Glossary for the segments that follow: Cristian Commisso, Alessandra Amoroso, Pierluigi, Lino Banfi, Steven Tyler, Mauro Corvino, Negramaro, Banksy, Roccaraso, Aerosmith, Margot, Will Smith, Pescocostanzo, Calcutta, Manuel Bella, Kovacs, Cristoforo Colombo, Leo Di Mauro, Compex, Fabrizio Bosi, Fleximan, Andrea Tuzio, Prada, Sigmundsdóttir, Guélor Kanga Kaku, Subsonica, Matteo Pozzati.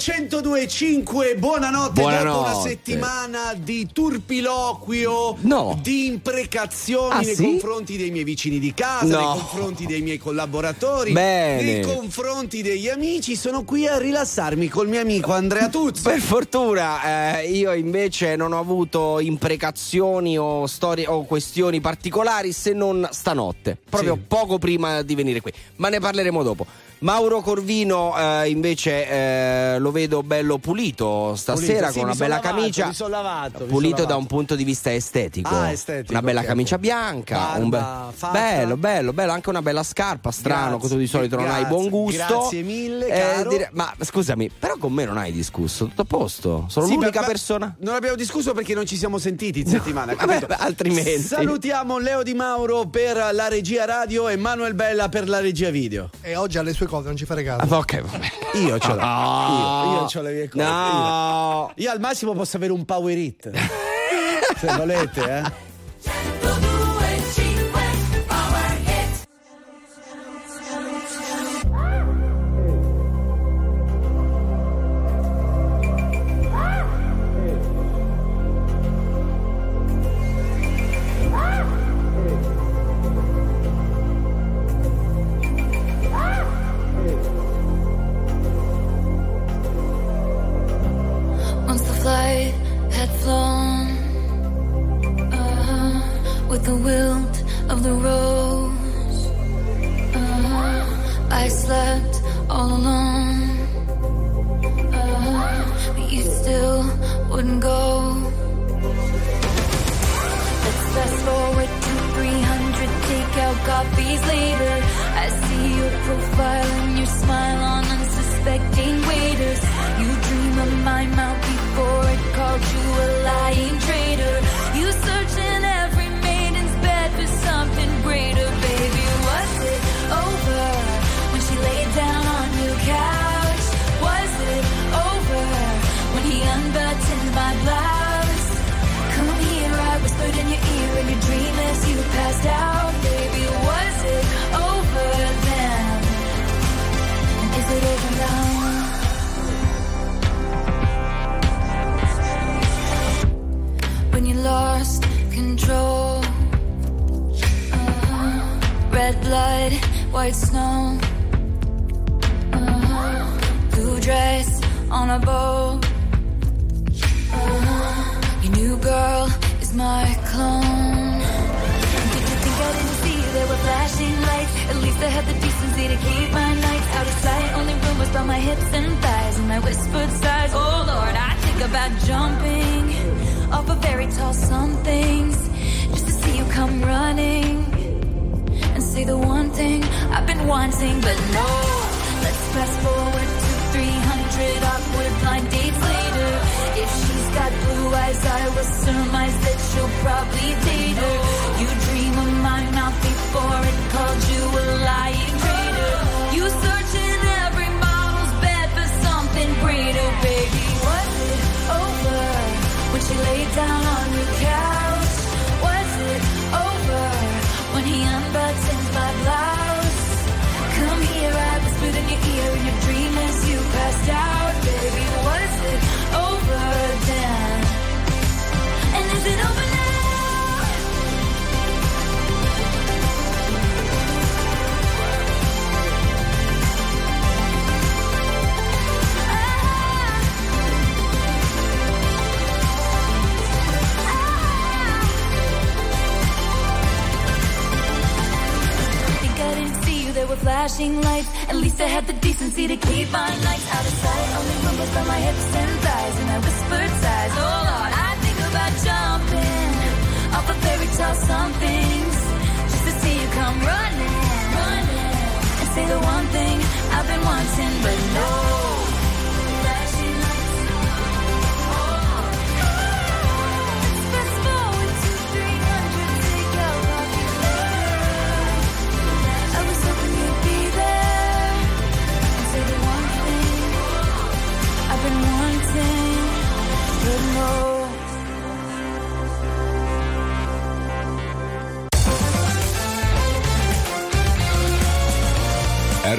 RTL 102.5, buonanotte. Dopo una settimana di turpiloquio, di imprecazioni nei confronti dei miei vicini di casa, nei confronti dei miei collaboratori, nei confronti degli amici, sono qui a rilassarmi col mio amico Andrea Tuzzi. Per fortuna io invece non ho avuto imprecazioni o storie o questioni particolari, se non stanotte, proprio poco prima di venire qui, ma ne parleremo dopo. Mauro Corvino invece lo vedo bello pulito stasera, con una bella camicia. Mi sono lavato, pulito da un punto di vista estetico. Ah, estetico, una bella camicia bianca, barba, bello, anche una bella scarpa, strano, cosa di solito non hai buon gusto. Grazie mille, caro. Ma scusami, però con me non hai discusso, tutto a posto. Sono l'unica persona. Non abbiamo discusso perché non ci siamo sentiti in settimana, vabbè, altrimenti. Salutiamo Leo Di Mauro per la regia radio e Manuel Bella per la regia video. E oggi alle sue cose non ci fare caso. Ok, va bene. Io ce l'ho. Io ce l'ho le mie cose. Io al massimo posso avere un power hit. Se volete,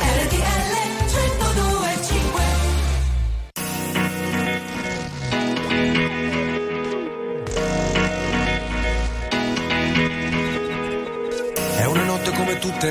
RTL 102.5. È una notte come tutte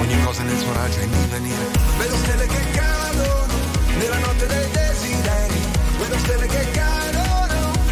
ogni cosa nel suo raggio è in divenire. Vedo stelle che cadono nella notte dei desideri. Vedo stelle che cadono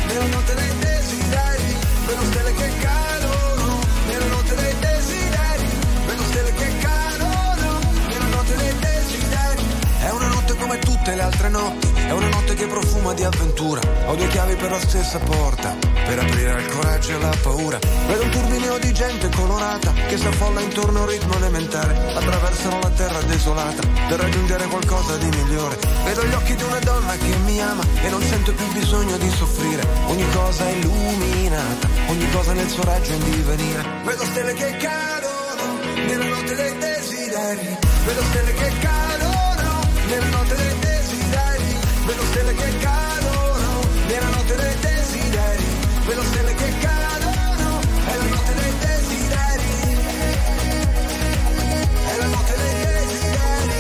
nella notte dei desideri. Vedo stelle che cadono nella notte dei desideri. Vedo stelle che cadono nella notte dei desideri. È una notte come tutte le altre notti, è una notte che profuma di avventura. Ho due chiavi per la stessa porta, per aprire al coraggio e alla paura. Vedo un turbinio di gente colorata che si affolla intorno a un ritmo elementare. Attraversano la terra desolata per raggiungere qualcosa di migliore. Vedo gli occhi di una donna che mi ama e non sento più bisogno di soffrire. Ogni cosa è illuminata, ogni cosa nel suo raggio è in divenire. Vedo stelle che cadono nella notte dei desideri. Vedo stelle che cadono nella notte dei desideri. Vedo stelle che cadono nella notte dei desideri. Vedo stelle che cadono, è la notte dei desideri. È la notte dei desideri.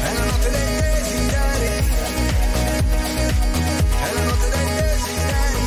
È la notte dei desideri. È la notte dei desideri.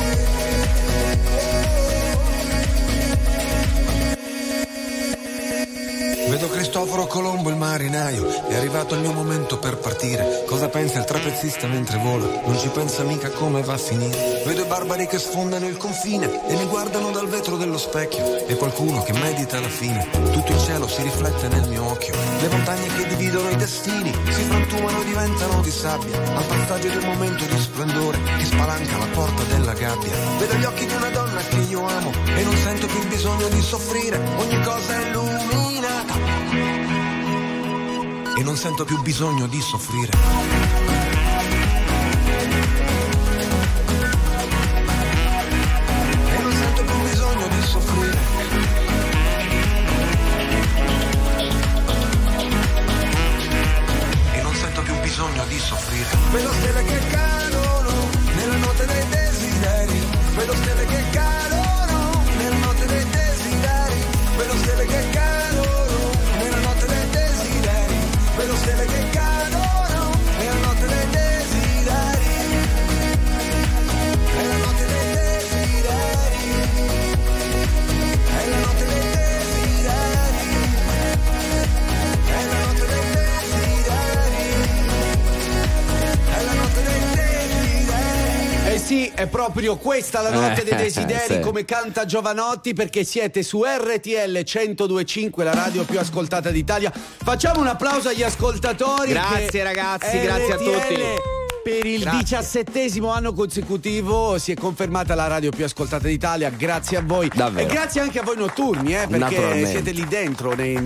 Vedo Cristoforo Colombo il marinaio, è arrivato il mio momento per partire. Cosa pensa il trapezista mentre vola? Non ci pensa mica come va a finire. Vedo i barbari che sfondano il confine e mi guardano dal vetro dello specchio. E qualcuno che medita la fine, tutto il cielo si riflette nel mio occhio. Le montagne che dividono i destini si frantumano e diventano di sabbia al passaggio di un momento di splendore che spalanca la porta della gabbia. Vedo gli occhi di una donna che io amo e non sento più bisogno di soffrire. Ogni cosa è illuminata e non sento più bisogno di soffrire. E non sento più bisogno di soffrire. E non sento più bisogno di soffrire. Vedo stelle che cadono nella notte dei desideri. Vedo stelle che cadono nella notte dei desideri. Vedo stelle che cadono nella notte dei desideri. Vedo stelle che cadono e la notte dei desideri. È la notte dei desideri. È la notte dei desideri. È la notte dei desideri. È la notte dei desideri. Eh sì, è proprio questa la notte dei desideri, sì. Come canta Giovanotti, perché siete su RTL 102.5, la radio più ascoltata d'Italia. Facciamo un applauso agli ascoltatori. Grazie ragazzi, grazie a tutti. Per il 17° anno consecutivo si è confermata la radio più ascoltata d'Italia, grazie a voi. Davvero. E grazie anche a voi notturni, perché siete lì dentro nei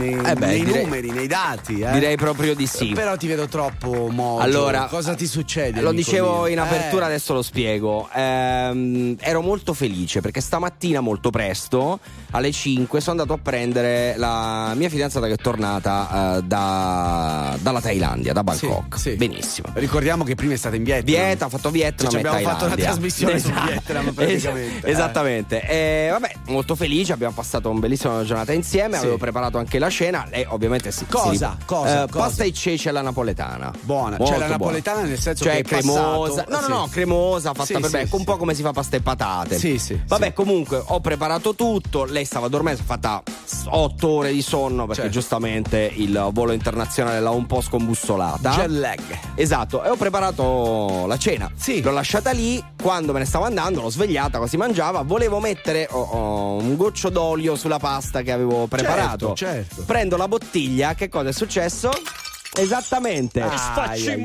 numeri, nei dati. Direi proprio di sì. Però ti vedo troppo mojo. Allora, cosa ti succede? Lo dicevo in apertura, adesso lo spiego. Ero molto felice perché stamattina molto presto, alle 5, sono andato a prendere la mia fidanzata che è tornata dalla Thailandia, da Bangkok. Sì, sì. Benissimo. Ricordiamo che prima è stata in Vietnam. Ha fatto Vietnam, cioè, e abbiamo Thailandia. Fatto una trasmissione su Vietnam praticamente. Esattamente. Vabbè, molto felice, abbiamo passato una bellissima giornata insieme, sì. Avevo preparato anche la cena, lei ovviamente si cosa? Pasta e ceci alla napoletana. Buona, molto cioè la napoletana buona. Nel senso cioè, che è cremosa. Passato, no, cremosa, fatta per bene, un po' come si fa pasta e patate. Sì. Vabbè, comunque ho preparato tutto, lei stava dormendo, ho fatta 8 ore di sonno perché giustamente il volo internazionale l'ha un po' scombussolata. Jet lag. Esatto, e ho preparato la cena. Sì. L'ho lasciata lì, quando me ne stavo andando l'ho svegliata, quasi mangiava, volevo mettere un goccio d'olio sulla pasta che avevo preparato. Certo. Prendo la bottiglia, che cosa è successo? Esattamente. Sì,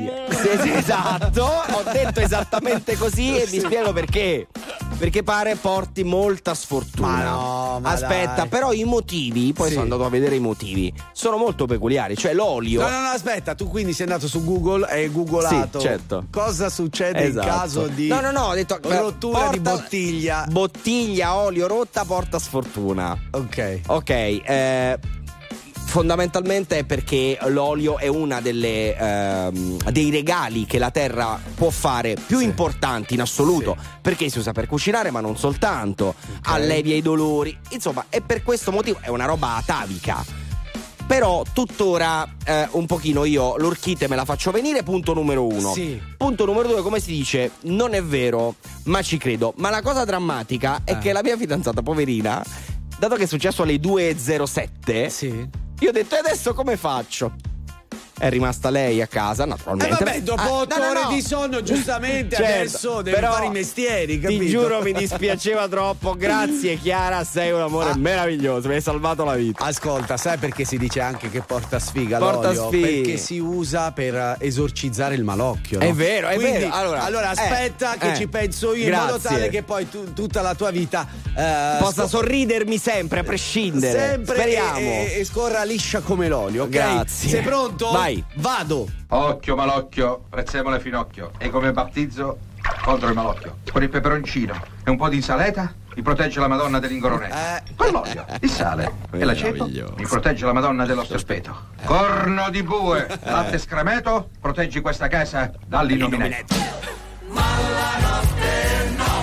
esatto, ho detto esattamente così e vi spiego perché. perché pare porti molta sfortuna. Ma no, ma aspetta, dai. Però i motivi, poi sono andato a vedere i motivi, sono molto peculiari, cioè l'olio. No, no, no, aspetta, tu quindi sei andato su Google e hai googolato cosa succede in caso di ho detto rottura di bottiglia. Bottiglia, olio rotta porta sfortuna. Ok. Ok, fondamentalmente è perché l'olio è una delle dei regali che la terra può fare più importanti in assoluto, perché si usa per cucinare, ma non soltanto, allevia i dolori, insomma, e per questo motivo è una roba atavica. Però tuttora un pochino io l'orchite me la faccio venire, punto numero uno. Punto numero due, come si dice, non è vero ma ci credo. Ma la cosa drammatica è che la mia fidanzata poverina, dato che è successo alle 2:07 io ho detto, e adesso come faccio? È rimasta lei a casa, naturalmente. Vabbè, dopo 8 ore di sonno, giustamente, adesso deve fare i mestieri, capito? Ti giuro, mi dispiaceva troppo. Grazie, Chiara, sei un amore meraviglioso, mi hai salvato la vita. Ascolta, sai perché si dice anche che porta sfiga l'olio? Perché si usa per esorcizzare il malocchio, no? È vero, è vero. Allora aspetta che ci penso io, in modo tale che poi tu, tutta la tua vita possa sorridermi sempre, a prescindere. Sempre. Speriamo. E scorra liscia come l'olio, ok? Grazie. Sei pronto? Vai. Vado. Occhio malocchio, prezzemole finocchio. E come battizzo contro il malocchio, con il peperoncino e un po' di saletta mi protegge la Madonna dell'ingoronetto. Con l'olio, il sale e l'aceto mi protegge la Madonna dello stepeto. Corno di bue, latte scremeto, proteggi questa casa dall'innominetto. Ma la notte no.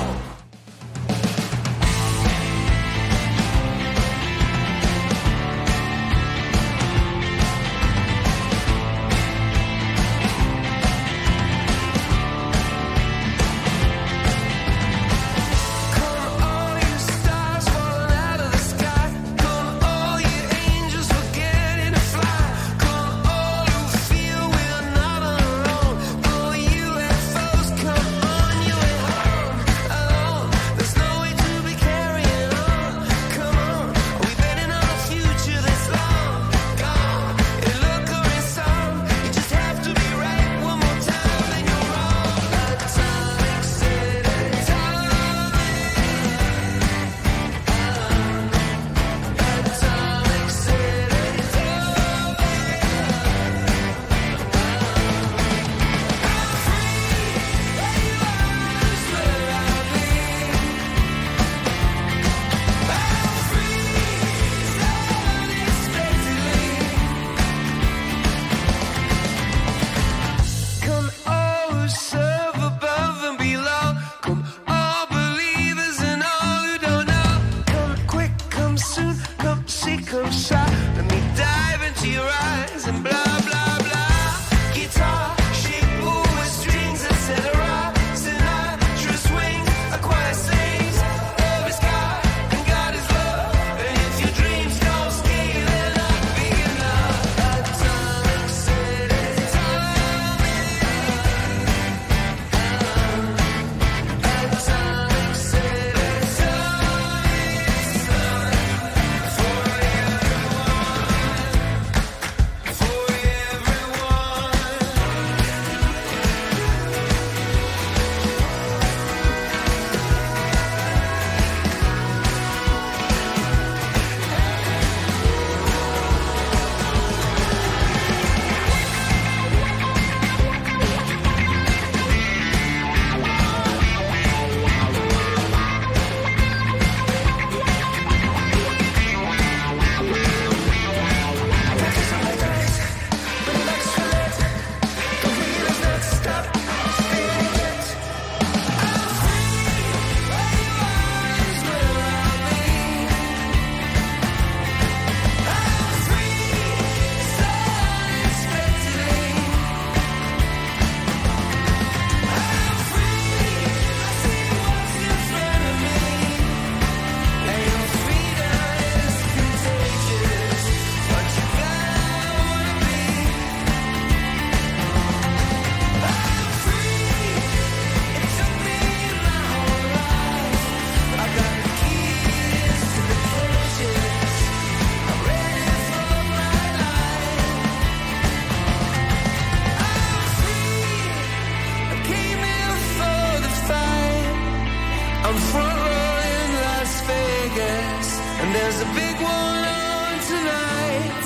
and there's a big one on tonight.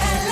102.5.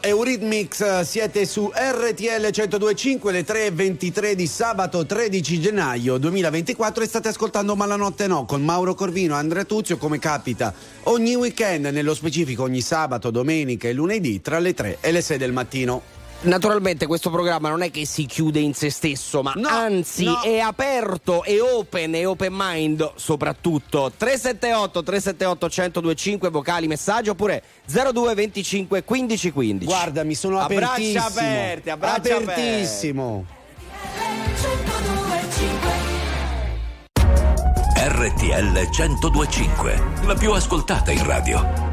Eurhythmics, siete su RTL 102.5, le 3.23 di sabato 13 gennaio 2024 e state ascoltando Malanotte No con Mauro Corvino, Andrea Tuzzi, come capita ogni weekend, nello specifico ogni sabato, domenica e lunedì tra le 3 e le 6 del mattino. naturalmente questo programma non è che si chiude in se stesso, ma no, anzi no, è aperto, è open mind soprattutto. 378-378-1025 vocali, messaggi, oppure 02 25 15 15. Guarda, mi sono apertissimo, a braccia aperte, a braccia apertissimo. RTL 102.5, la più ascoltata in radio.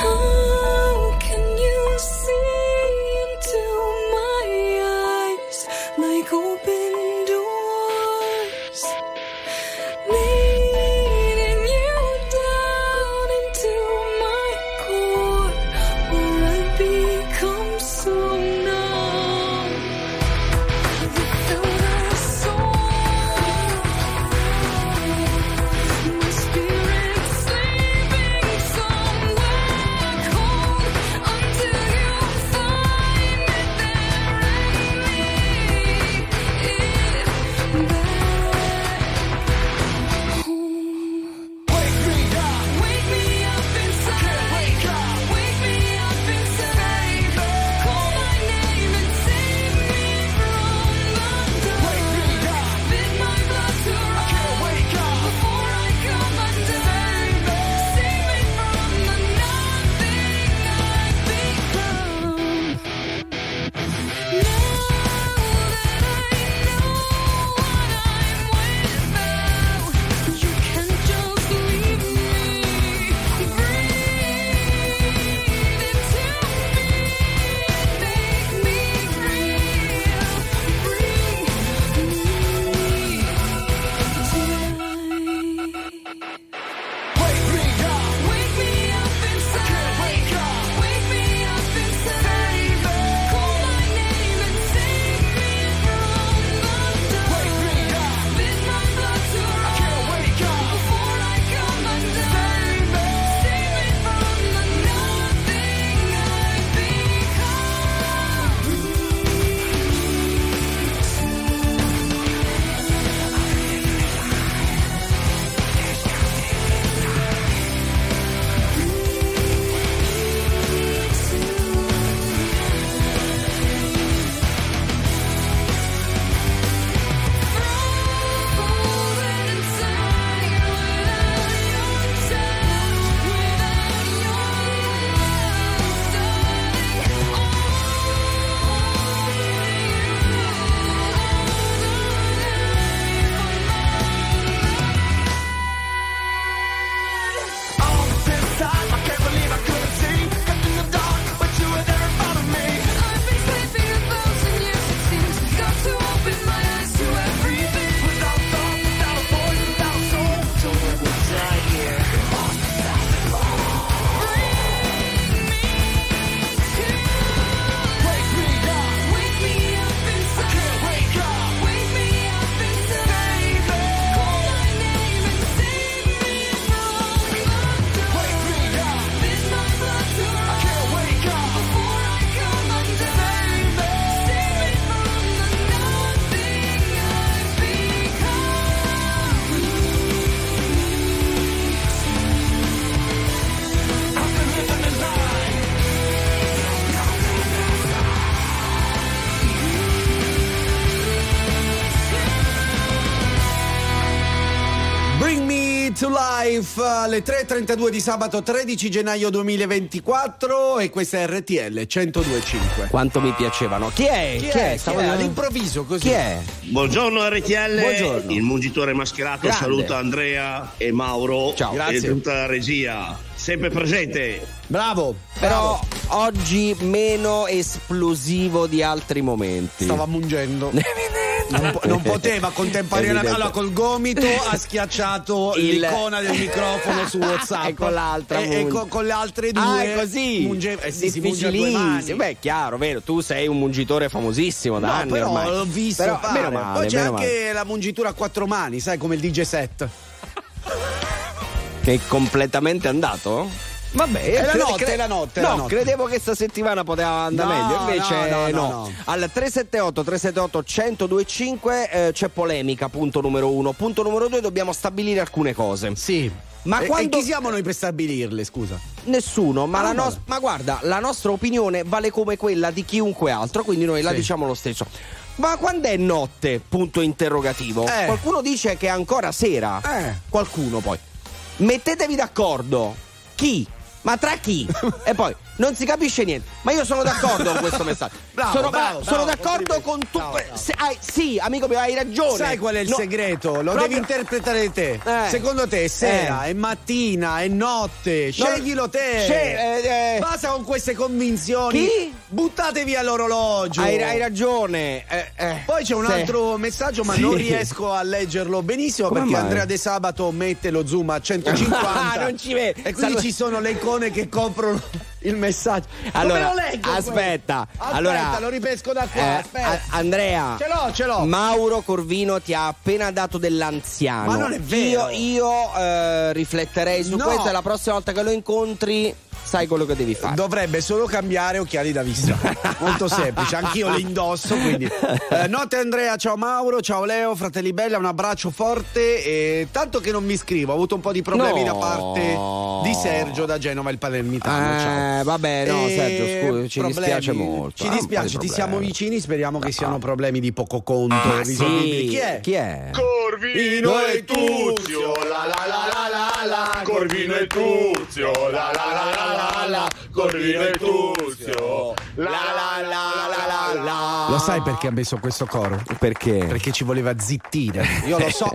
How can you see into my eyes like open? Leading you down into my core. Bring Me to Life, alle 3:32 di sabato 13 gennaio 2024 e questa è RTL 102.5. Quanto mi piacevano. Chi è? Stavo all'improvviso così. Chi è? Buongiorno RTL. Buongiorno. Il mungitore mascherato saluta Andrea e Mauro. Ciao. Grazie. E tutta la regia. Sempre presente. Bravo. Però oggi meno esplosivo di altri momenti. Stava mungendo. Non poteva contemporaneamente. Allora, col gomito ha schiacciato l'icona del microfono su WhatsApp e con l'altra con le altre due. Ah, è così. Si munge a due mani. Beh, chiaro, vero? Tu sei un mungitore famosissimo da anni però ormai. L'ho visto. Però, meno male, poi c'è anche la mungitura a quattro mani, sai, come il DJ set. Che è completamente andato? Vabbè, è la notte. Credevo che sta settimana poteva andare meglio, invece no. Al 378-378-1025 c'è polemica, punto numero 1. Punto numero 2, dobbiamo stabilire alcune cose. Sì. Ma quando... e chi siamo noi per stabilirle, scusa? Nessuno, ma guarda, la nostra opinione vale come quella di chiunque altro, quindi noi la diciamo lo stesso. Ma quando è notte? Punto interrogativo. Qualcuno dice che è ancora sera. Qualcuno poi. Mettetevi d'accordo. Chi? Ma tra chi? E poi non si capisce niente. Ma io sono d'accordo con questo messaggio. Sono d'accordo con tutto. Sì, amico mio, hai ragione. Sai qual è il segreto? Devi interpretare te. Secondo te è sera, è mattina, è notte. Sceglilo te. Basta con queste convinzioni. Chi? Buttate via l'orologio. Hai ragione. Poi c'è un altro messaggio, ma non riesco a leggerlo benissimo. Come perché mai? Andrea De Sabato mette lo zoom a 150. Non ci vede. E quindi ci sono le icone che coprono il messaggio. Allora, come lo leggo, aspetta, lo ripesco da qua. Andrea, ce l'ho. Mauro Corvino ti ha appena dato dell'anziano. Ma non è vero. Io rifletterei su questo e la prossima volta che lo incontri sai quello che devi fare. Dovrebbe solo cambiare occhiali da vista. Molto semplice, anch'io li indosso, quindi. Notte Andrea, ciao Mauro, ciao Leo, fratelli Bella, un abbraccio forte. E tanto che non mi scrivo, ho avuto un po' di problemi da parte di Sergio da Genova, il palermitano. Ciao. Vabbè, Sergio, scusa, ci dispiace molto. Ci dispiace, ti siamo vicini, speriamo che siano problemi di poco conto. Sì. Chi è? Corvino e Tuzio, la la la la la. Corvino e Tuzio, la la la la. La, la, Corvino e Tuzio, la la la la la la. Lo sai perché ha messo questo coro? Perché? Perché ci voleva zittire. Io lo so.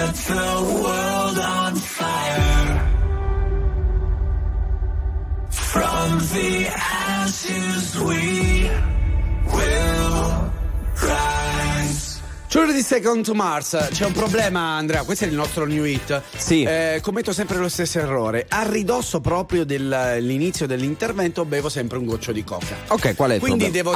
set the world on fire. From the ashes we will rise. Journey di Second to Mars. C'è un problema, Andrea, questo è il nostro new hit. Sì. Commetto sempre lo stesso errore. A ridosso proprio dell'inizio dell'intervento bevo sempre un goccio di coca. Ok, qual è il quindi problema? Devo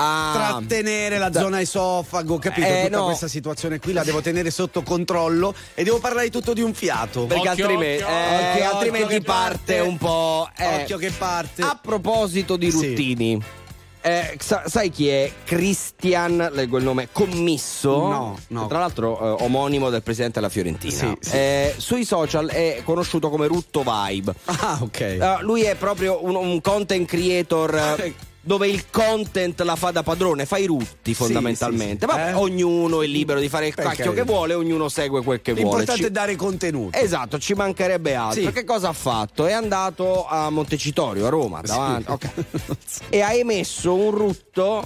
trattenere la zona esofago, capito? Tutta no. Questa situazione qui la devo tenere sotto controllo e devo parlare tutto di un fiato. Perché altrimenti parte un po'. Occhio che parte. A proposito di Ruttini. Sì. Sai chi è? Cristian, leggo il nome, Commisso, no. Tra l'altro omonimo del presidente della Fiorentina, sì. Sui social è conosciuto come Rutto Vibe. Ah, ok. Lui è proprio un content creator dove il content la fa da padrone, fa i rutti fondamentalmente, sì. Ma ognuno è libero di fare il cacchio che vuole, ognuno segue quel che l'importante vuole. L'importante è dare contenuto. Esatto, ci mancherebbe altro. Sì. Che cosa ha fatto? È andato a Montecitorio, a Roma, davanti. Sì. Okay. E ha emesso un rutto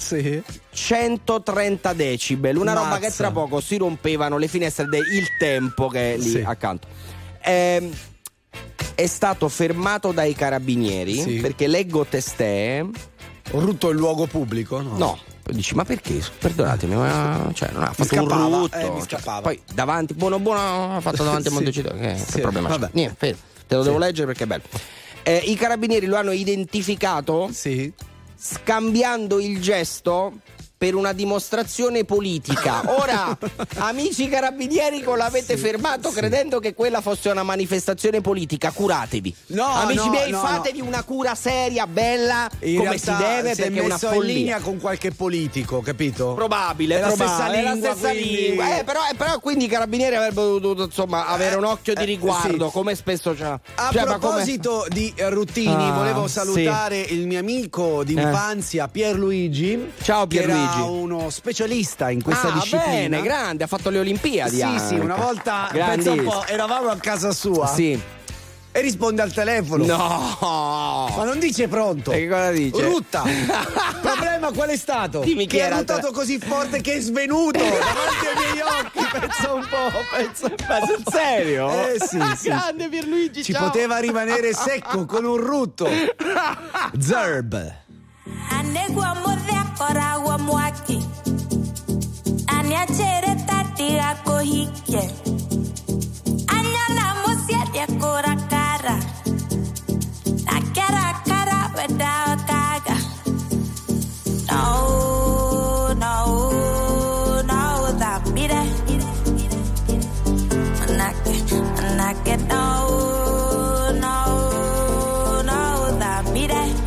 130 decibel, una mazza. Roba che tra poco si rompevano le finestre del Tempo che è lì accanto. È stato fermato dai carabinieri perché leggo testè. Rutto il luogo pubblico? No. Dici, ma perché? Perdonatemi, ma cioè non ha fatto un rutto. Mi scappava. Poi davanti, buono, ha fatto davanti a Montecitorio. Che problema c'è? Niente, fermo. Te lo devo leggere perché è bello. I carabinieri lo hanno identificato scambiando il gesto per una dimostrazione politica. Ora, amici carabinieri, l'avete fermato credendo che quella fosse una manifestazione politica. Curatevi. No, amici miei, fatevi una cura seria, bella, in come realtà, si deve, perché è una follia. In linea con qualche politico, capito? Probabile, è la stessa lingua. Però quindi i carabinieri avrebbero dovuto, insomma, avere un occhio di riguardo, come spesso c'è. A proposito di Ruttini, volevo salutare il mio amico di infanzia, Pierluigi. Ciao Pierluigi. Era uno specialista in questa disciplina. Bene, grande, ha fatto le Olimpiadi. Sì, una volta penso un po', eravamo a casa sua. Sì. E risponde al telefono. No! Ma non dice pronto. E che cosa dice? Rutta! Problema qual è stato? Dimmi che ha ruttato così forte che è svenuto davanti ai miei occhi. Pensa un po'. Ma sul serio? Sì. Grande Pierluigi, ci poteva rimanere secco con un rutto. Zerb. Orawa mwaki Anya chere tati ako hike Anya la musiete akora kara Na kera kara weda kaga No da mire Manake no da mire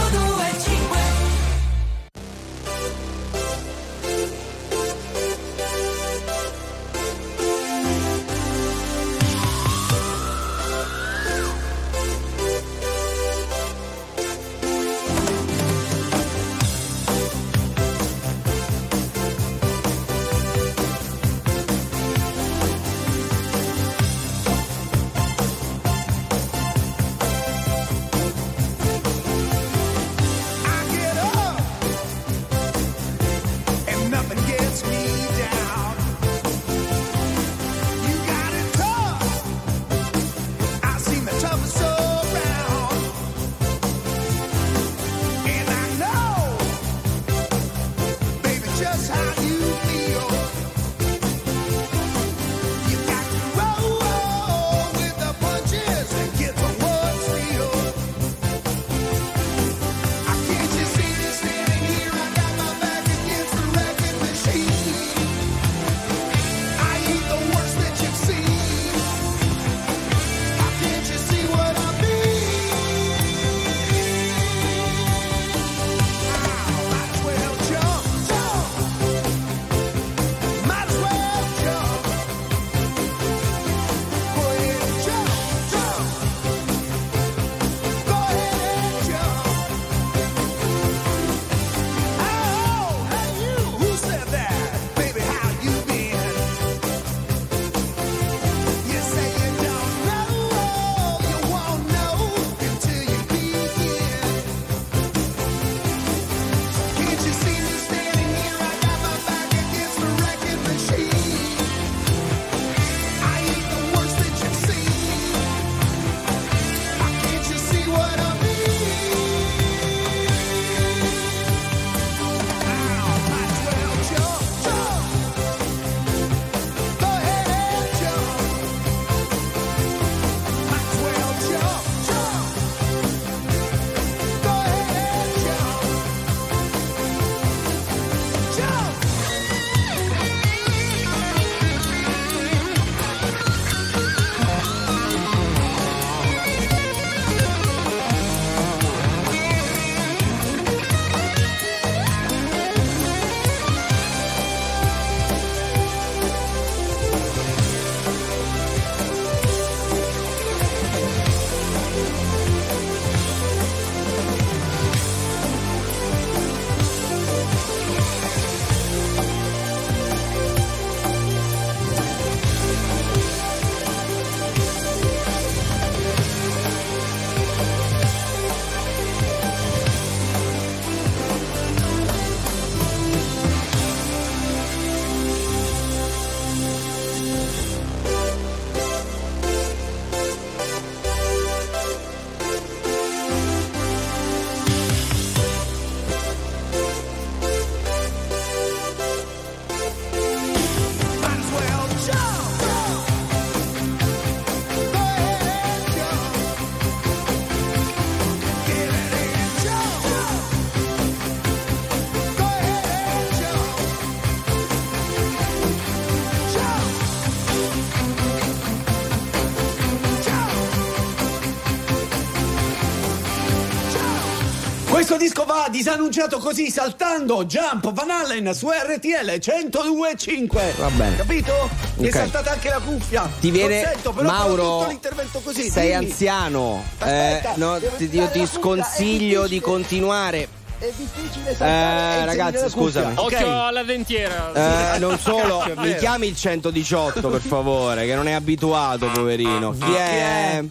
102.5. Disco va disannunciato così, saltando Jump Van Allen su RTL 102.5. Va bene, capito? Okay. È saltata anche la cuffia. Ti viene consento, però Mauro, l'intervento così, sei dimmi. Anziano. Aspetta, no, io ti sconsiglio di continuare. È difficile saltare. Ragazzi, scusami. Okay. Occhio alla dentiera. Non solo, mi chiami il 118 per favore, che non è abituato, poverino. Chi è?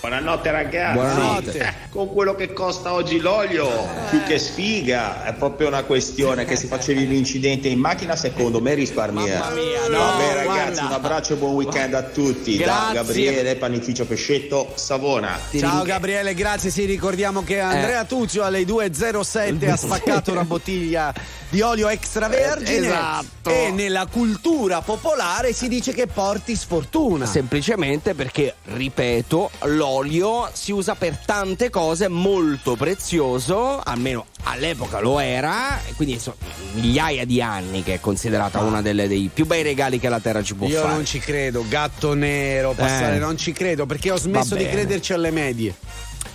Buonanotte ragazzi. Buonanotte. Con quello che costa oggi l'olio, più che sfiga, è proprio una questione che se facevi l'incidente in macchina secondo me risparmia. Mamma mia, no, vabbè ragazzi, guarda. Un abbraccio e buon weekend a tutti. Grazie. Da Gabriele, panificio Pescetto, Savona. Ciao Gabriele, grazie. Sì, ricordiamo che Andrea Tuzio alle 2.07 ha spaccato una bottiglia di olio extravergine. Esatto. E nella cultura popolare si dice che porti sfortuna, semplicemente perché, ripeto, all'olio, si usa per tante cose, molto prezioso, almeno all'epoca lo era, quindi sono migliaia di anni che è considerata una delle, dei più bei regali che la terra ci può fare. Io non ci credo, gatto nero, passare, non ci credo, perché ho smesso di crederci alle medie.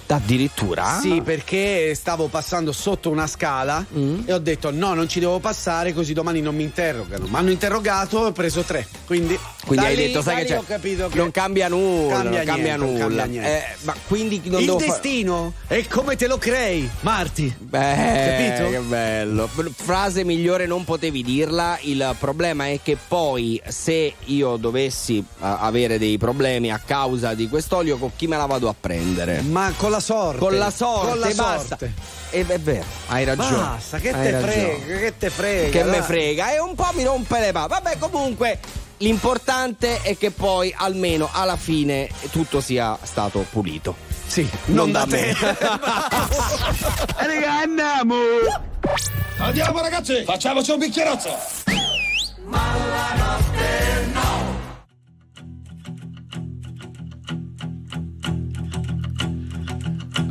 Addirittura? Sì, perché stavo passando sotto una scala e ho detto no, non ci devo passare, così domani non mi interrogano. Mi hanno interrogato e ho preso 3. Quindi hai detto, sai che c'è, non cambia nulla, non cambia niente. Ma quindi non il destino è come te lo crei, Marti. Capito? Che bello. Frase migliore non potevi dirla. Il problema è che poi, se io dovessi avere dei problemi a causa di quest'olio, con chi me la vado a prendere? Ma con la sorte. Con la sorte. E è vero, hai ragione. Basta, che te frega. Che me frega, e un po' mi rompe le palle. Vabbè, comunque, l'importante è che poi, almeno alla fine, tutto sia stato pulito. Sì, non da me. Raga, andiamo. Andiamo, ragazzi, facciamoci un bicchierozzo. Ma la notte no.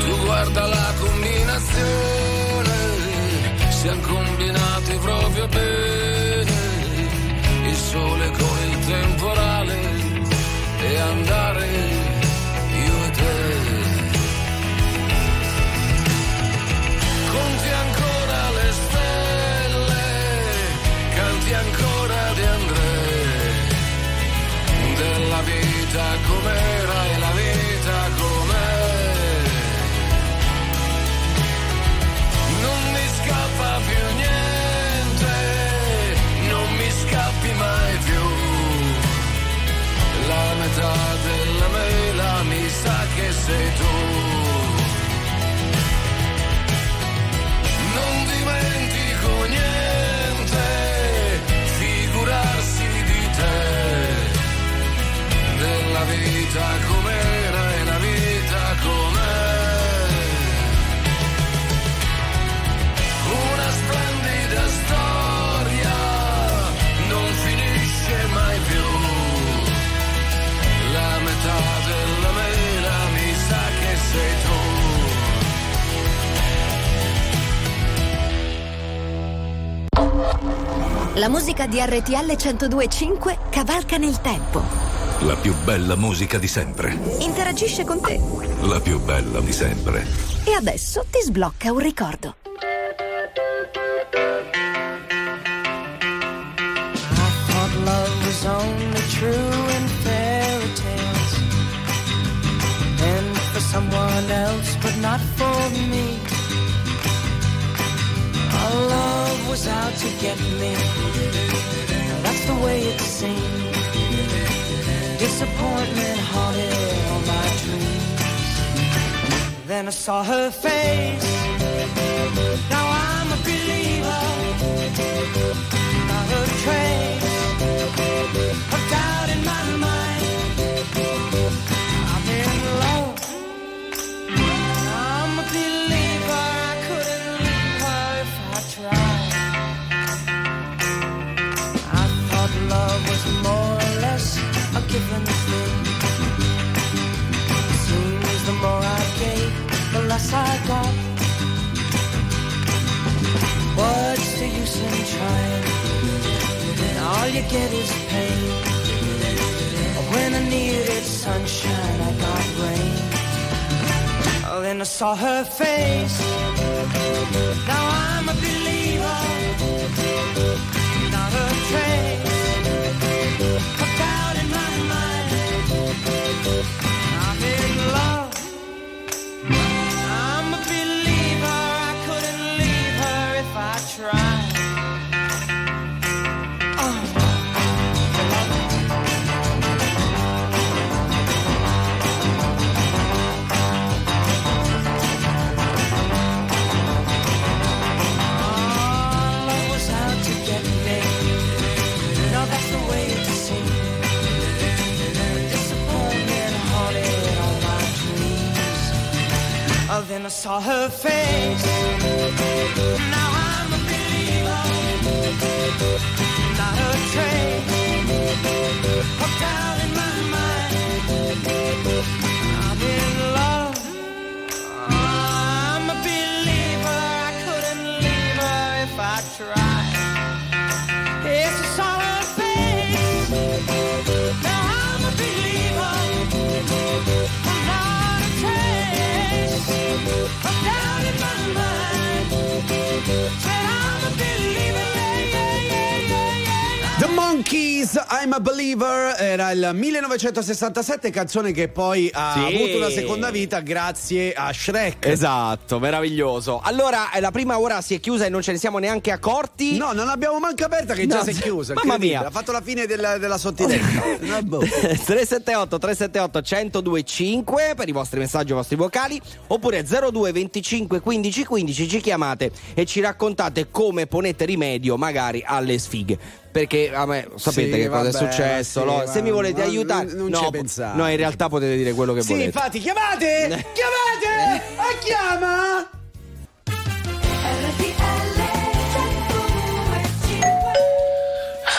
Tu guarda la combinazione, siamo combinati proprio bene. Il sole con il temporale e andare io e te. Conti ancora le stelle, canti ancora della vita com'era e la vita com'è. Non mi scappa più niente, non mi scappi mai più. La metà della mela mi sa che sei tu. Non dimentico niente, figurarsi di te. La vita com'era e la vita com'è. Una splendida storia non finisce mai più. La metà della mela mi sa che sei tu. La musica di RTL 102.5 cavalca nel tempo. La più bella musica di sempre. Interagisce con te. La più bella di sempre. E adesso ti sblocca un ricordo. I thought love was only true in fairy tales, and for someone else but not for me. Our love was out to get me, that's the way it seemed. Disappointment haunted all my dreams. Then I saw her face. Now I'm a believer. Not a trace of doubt in my mind. I'm in love. I'm a believer. I couldn't leave her if I tried. I thought love was more or less a given thing. It seems the more I gave, the less I got. What's the use in trying? All you get is pain. When I needed sunshine, I got rain. Oh, then I saw her face. Now I'm a believer. Not a trace. I'm in love. I'm a believer. I couldn't leave her if I tried. Oh, love was out to get me. No, that's the way it seemed. Oh, then I saw her face. Now I'm a believer. Not a trace of doubt in my mind. I'm in love. I'm a believer. I couldn't leave her if I tried. Yes, I saw her face. Now I'm a believer. I'm down in my mind. Said I'm a believer. Yeah, yeah, yeah, yeah. The Monkees, I'm a Believer. Era il 1967, canzone che poi ha avuto una seconda vita grazie a Shrek. Esatto, meraviglioso. Allora, la prima ora si è chiusa e non ce ne siamo neanche accorti. No, non l'abbiamo manco aperta che già si è chiusa. Mamma mia, ha fatto la fine della sottiletta. 378 378 1025 per i vostri messaggi e i vostri vocali. Oppure 02 25 15 15. Ci chiamate e ci raccontate come ponete rimedio magari alle sfighe. Perché a me sapete che cosa è successo, se mi volete aiutare no, in realtà potete dire quello che volete. Sì, infatti chiamate e chiama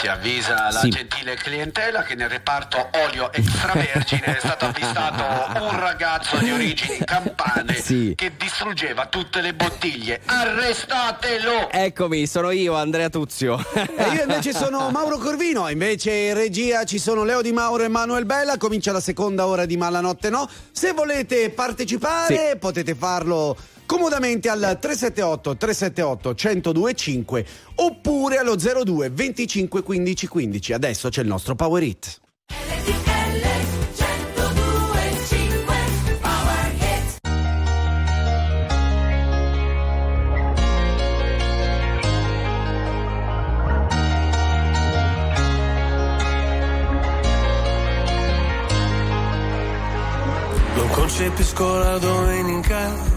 si avvisa la gentile clientela che nel reparto olio extravergine è stato avvistato un ragazzo di origini campane che distruggeva tutte le bottiglie. Arrestatelo! Eccomi, sono io, Andrea Tuzio. E io invece sono Mauro Corvino. Invece in regia ci sono Leo Di Mauro e Manuel Bella. Comincia la seconda ora di Malanotte No. Se volete partecipare potete farlo comodamente al 378 378 1025 oppure allo 02 25 15 15. Adesso c'è il nostro Power Hit. Non concepisco la domenica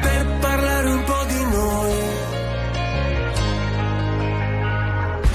Per parlare un po' di noi.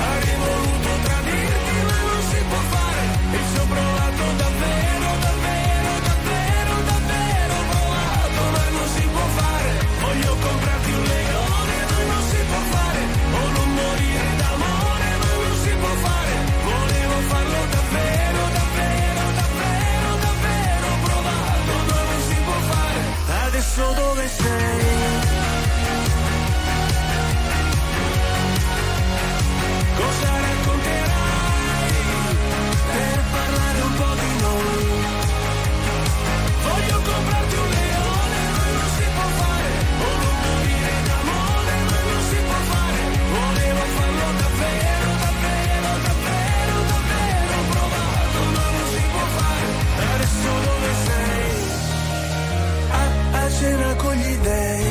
avrei voluto tradirti ma non si può fare, e ci ho provato davvero, davvero, davvero, davvero provato, ma non si può fare, voglio comprarti un leone ma non si può fare, o non morire d'amore ma non si può fare, volevo farlo davvero, davvero, davvero, davvero provato, ma non si può fare, adesso dove sei? Cosa racconterai per parlare un po' di noi? Voglio comprarti un leone, ma non si può fare, o non morire d'amore, ma non si può fare, volevo farlo davvero, davvero, davvero, davvero provato, ma non si può fare, adesso dove sei? A cena con gli dèi,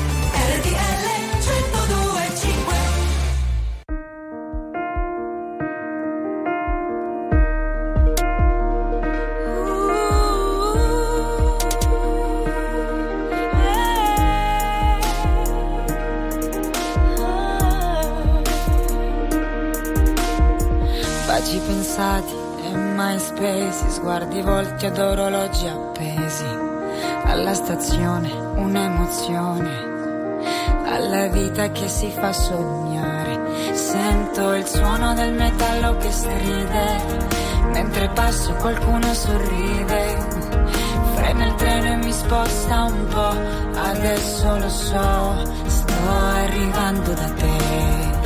Baci pensati e mai spesi, sguardi volti ad orologi appesi, alla stazione un'emozione, alla vita che si fa sognare, sento il suono del metallo che stride, mentre passo qualcuno sorride, frena il treno e mi sposta un po', adesso lo so, sto arrivando da te,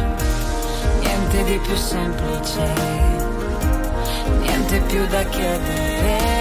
niente di più semplice, niente più da chiedere.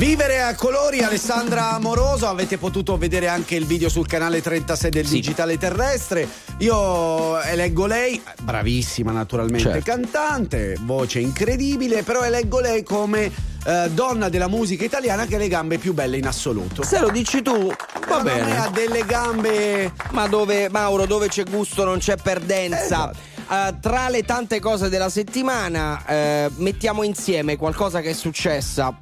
Vivere a colori, Alessandra Amoroso, avete potuto vedere anche il video sul canale 36 del Digitale Terrestre. Io eleggo lei, bravissima naturalmente, cantante, voce incredibile, però eleggo lei come donna della musica italiana che ha le gambe più belle in assoluto. Se lo dici tu, va bene. Ha delle gambe, ma dove, Mauro, dove c'è gusto non c'è perdenza. Tra le tante cose della settimana mettiamo insieme qualcosa che è successa,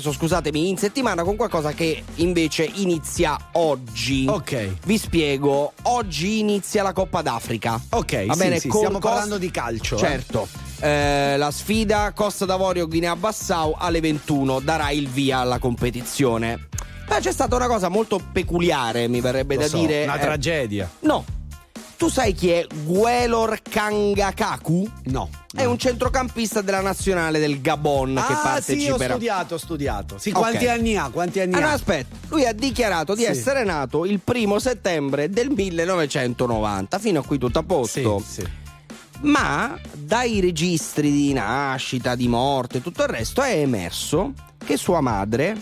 scusatemi, in settimana con qualcosa che invece inizia oggi. Ok, vi spiego. Oggi inizia la Coppa d'Africa. Ok, va bene, sì, stiamo parlando di calcio. Certo. La sfida Costa d'Avorio-Guinea-Bissau alle 21 darà il via alla competizione. Beh, c'è stata una cosa molto peculiare, mi verrebbe dire. Una tragedia. No. Tu sai chi è Guélor Kanga Kaku? No. È un centrocampista della nazionale del Gabon che parteciperà. Ah sì, ho studiato. Sì, quanti anni ha? No, aspetta. Lui ha dichiarato di essere nato il 1° settembre del 1990. Fino a qui tutto a posto. Sì. Ma dai registri di nascita, di morte e tutto il resto è emerso che sua madre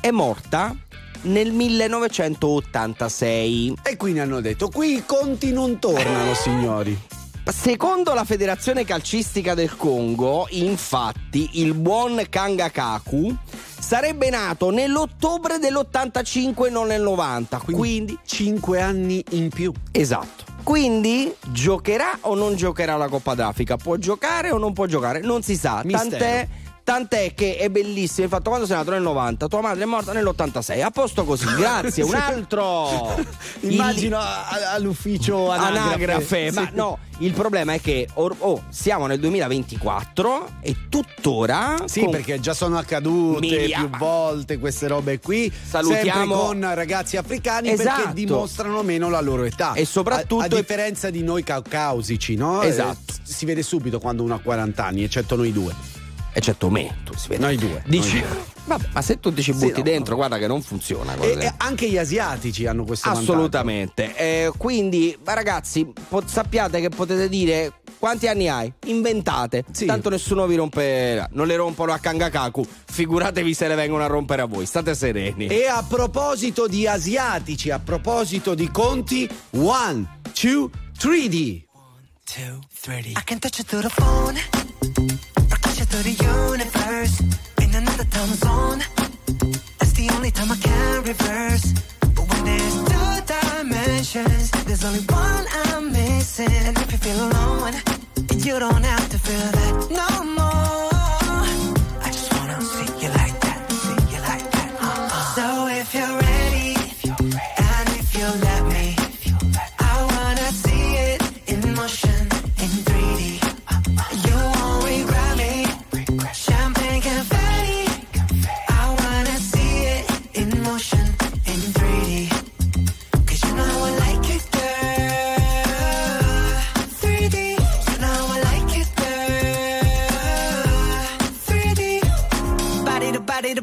è morta nel 1986. E quindi hanno detto, qui i conti non tornano, signori. Secondo la Federazione Calcistica del Congo, infatti, il buon Kanga Kaku sarebbe nato nell'ottobre dell'85, non nel 90. Quindi 5 anni in più. Esatto. Quindi giocherà o non giocherà la Coppa d'Africa? Può giocare o non può giocare? Non si sa. Tant'è che è bellissimo. Infatti, quando sei nato nel 90, tua madre è morta nell'86. A posto così, grazie. Un altro. Immagino all'ufficio anagrafe. Ma no, il problema è che siamo nel 2024 e tuttora. Sì, perché già sono accadute più volte queste robe qui. Salutiamo con ragazzi africani perché dimostrano meno la loro età. E soprattutto. A differenza di noi caucasici, no? Esatto. Si vede subito quando uno ha 40 anni, eccetto noi due. Eccetto me, tu si vede. Noi due. Dici, vabbè, ma se tu ti ci butti dentro, guarda che non funziona. E anche gli asiatici hanno questo vantaggio. Assolutamente. Quindi, ragazzi, sappiate che potete dire quanti anni hai, inventate. Sì. Tanto nessuno vi romperà. Non le rompono a Kanga Kaku. Figuratevi se le vengono a rompere a voi. State sereni. E a proposito di asiatici, a proposito di conti, 1, 2, 3D. 1, 2, 3D. I can touch it through the phone. To the universe in another time zone. That's the only time I can reverse. But when there's 2 dimensions, there's only one I'm missing. And if you feel alone, you don't have to feel that no more. I just wanna see you like that, see you like that. So if you're ready, and if you let me, I wanna see it in motion in 3D. You. Body to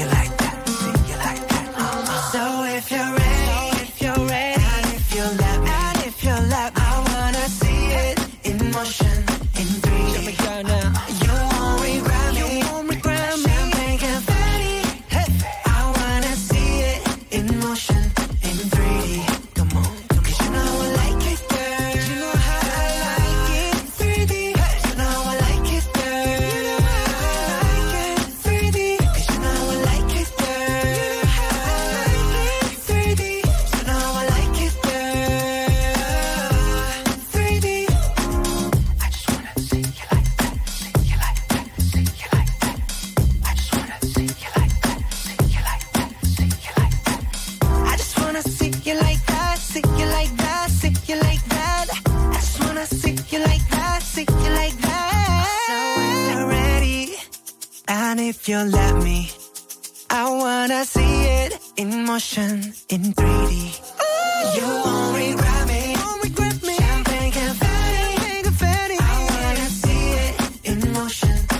you like that, see you like that. So if you're ready, and if you love me, I wanna see it in motion, in 3D. If you let me, I wanna see it in motion, in 3D. Ooh. You won't regret me. Champagne confetti. I wanna see it in motion.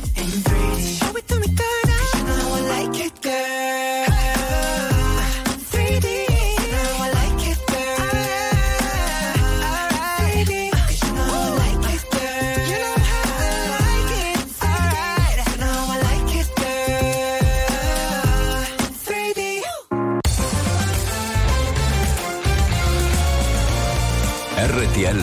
RTL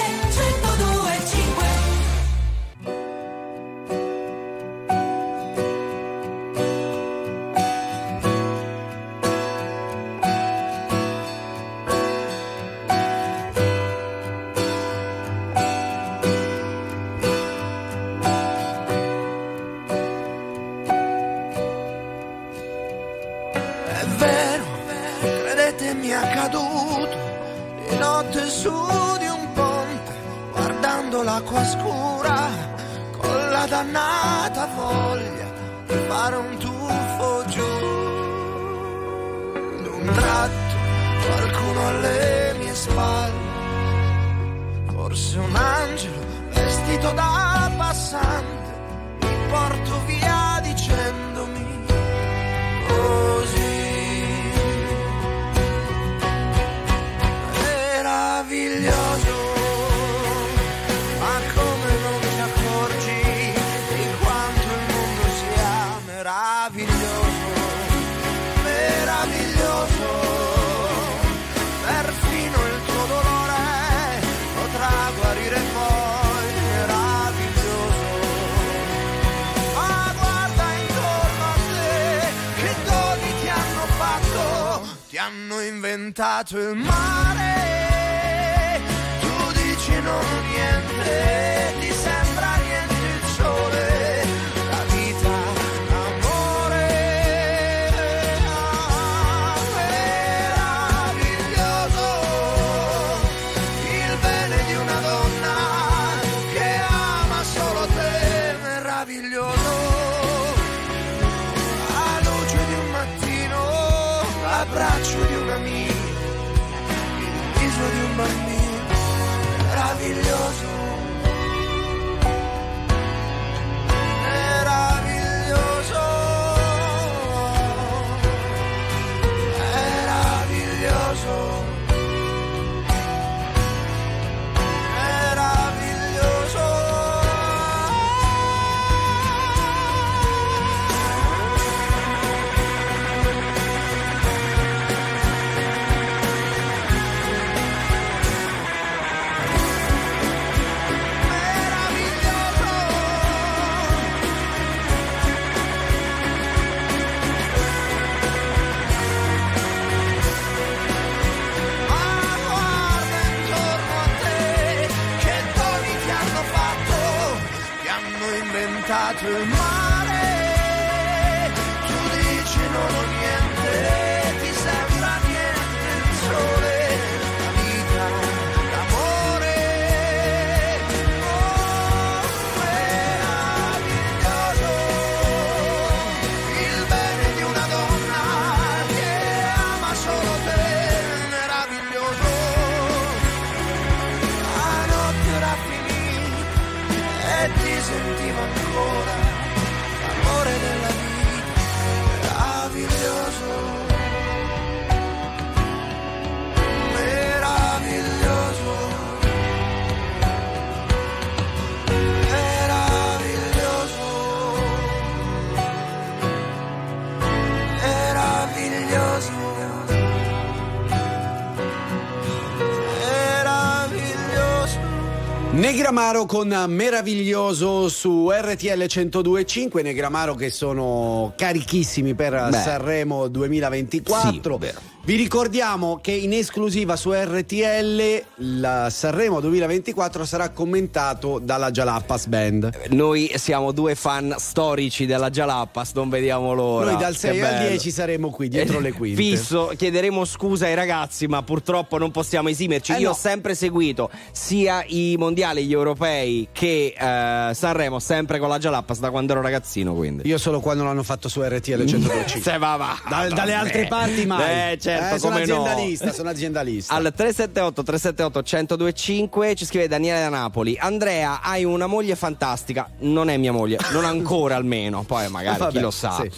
Negramaro con Meraviglioso su RTL 102.5. Negramaro che sono carichissimi per Sanremo 2024. Sì, vi ricordiamo che in esclusiva su RTL la Sanremo 2024 sarà commentato dalla Jalapas Band. Noi siamo due fan storici della Jalapas, non vediamo l'ora. Noi dal 6 che al bello. 10 saremo qui dietro le quinte. Fisso, chiederemo scusa ai ragazzi, ma purtroppo non possiamo esimerci. Io ho sempre seguito sia i mondiali, gli europei che Sanremo, sempre con la Jalapas da quando ero ragazzino, quindi. Io solo quando l'hanno fatto su RTL 105. Se va. Dalle altre parti mai. Certo. certo, come sono aziendalista, no. Sono aziendalista. Al 378-378-1025 ci scrive Daniele da Napoli: Andrea, hai una moglie fantastica. Non è mia moglie, non ancora almeno, poi magari vabbè, chi lo sa. Sì.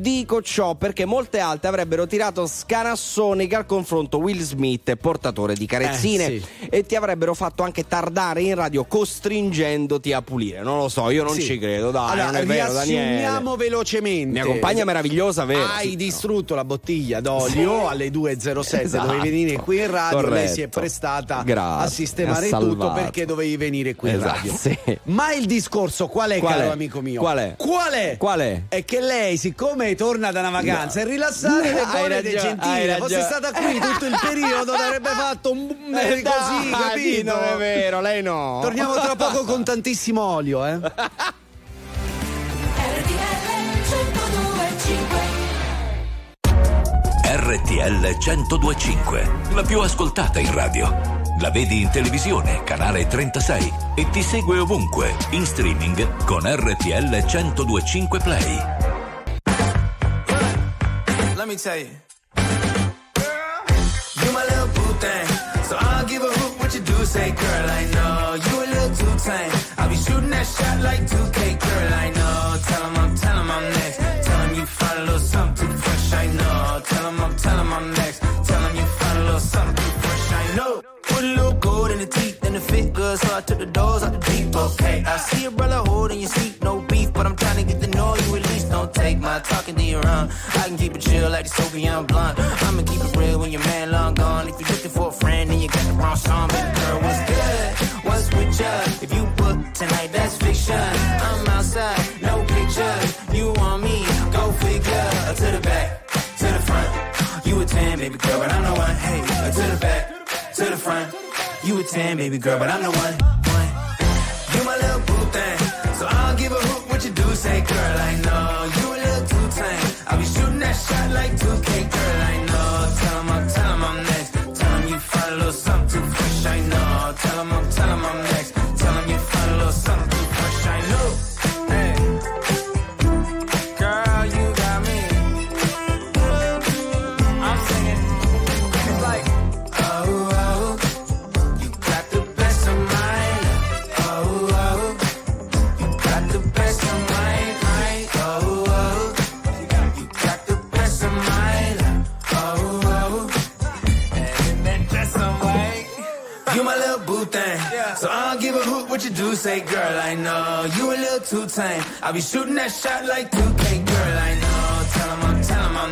Dico ciò perché molte altre avrebbero tirato scanassoni al confronto Will Smith, portatore di carezzine, sì, e ti avrebbero fatto anche tardare in radio costringendoti a pulire. Non lo so, io non ci credo. Dai, allora, non è vero, riassumiamo velocemente. Mia compagna meravigliosa, vero? Hai distrutto la bottiglia d'olio alle 2.07, esatto, dovevi venire qui in radio, corretto, lei si è prestata, grazie, a sistemare tutto perché dovevi venire qui, esatto, in radio. Sì. Ma il discorso qual è, caro amico mio? Qual è? È che lei, siccome torna da una vacanza, no, è rilassata, no, e è gentile, fosse stata qui tutto il periodo avrebbe fatto un così, capito? Non è vero, lei no. Torniamo tra poco con tantissimo olio, eh? RTL 102.5, la più ascoltata in radio. La vedi in televisione, canale 36, e ti segue ovunque, in streaming con RTL 102.5 Play. Let me tell you. Girl, you my little boo thing, so I'll give a hoot what you do say, girl, I know. You a little too tame, I'll be shooting that shot like 2K, girl, I know. Tell him I'm next, tell him you find a little something too fresh, I know. Tell him I'm next, tell him you find a little something too fresh, I know. Put a little gold in the teeth and the fit good, so I took the doors out the deep, okay. I see a brother holding your seat, no beef, but I'm trying to get to know you at least. Don't take my talking to your own, I can keep it chill like the Soviet blonde. I'ma keep it real when your man long gone. If you're looking for a friend and you got the wrong song, but girl, what's good? What's with ya? If you book tonight, that's fiction. I'm outside, no pictures. You want me? Go figure. To the back, to the front. You a 10, baby girl, but I'm the one. Hey, to the back, to the front, you a 10, baby girl, but I'm the one. You my little boo thing, so I'll give a hoot what you do say, girl, I know. You a little too tame, I'll be shooting that shot like 2K, girl, I know. Tell 'em I'm next, tell 'em you find a little something too fresh, I know. Tell 'em I'm next, tell 'em you find a little something too fresh, I know. Hey, girl, you got me, I'm singing, it's like, oh. So I'll give a hoot what you do say, girl, I know. You a little too tame, I'll be shooting that shot like 2K, girl, I know. Tell 'em I'm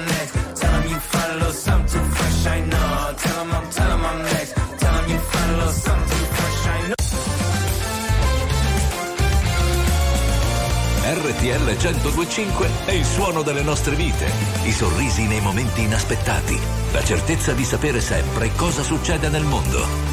next, tell 'em you find a little something too fresh, I know. Tell 'em I'm next, tell 'em you find a little something too fresh, I know. RTL 102.5 è il suono delle nostre vite, i sorrisi nei momenti inaspettati, la certezza di sapere sempre cosa succede nel mondo.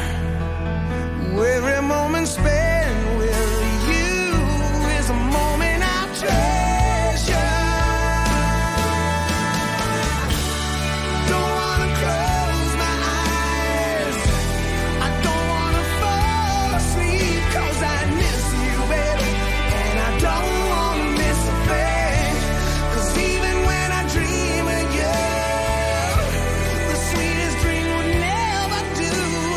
Every moment spent with you is a moment I treasure. Don't wanna close my eyes, I don't wanna fall asleep, 'cause I miss you, baby, and I don't wanna miss a thing, 'cause even when I dream of you, the sweetest dream would never do.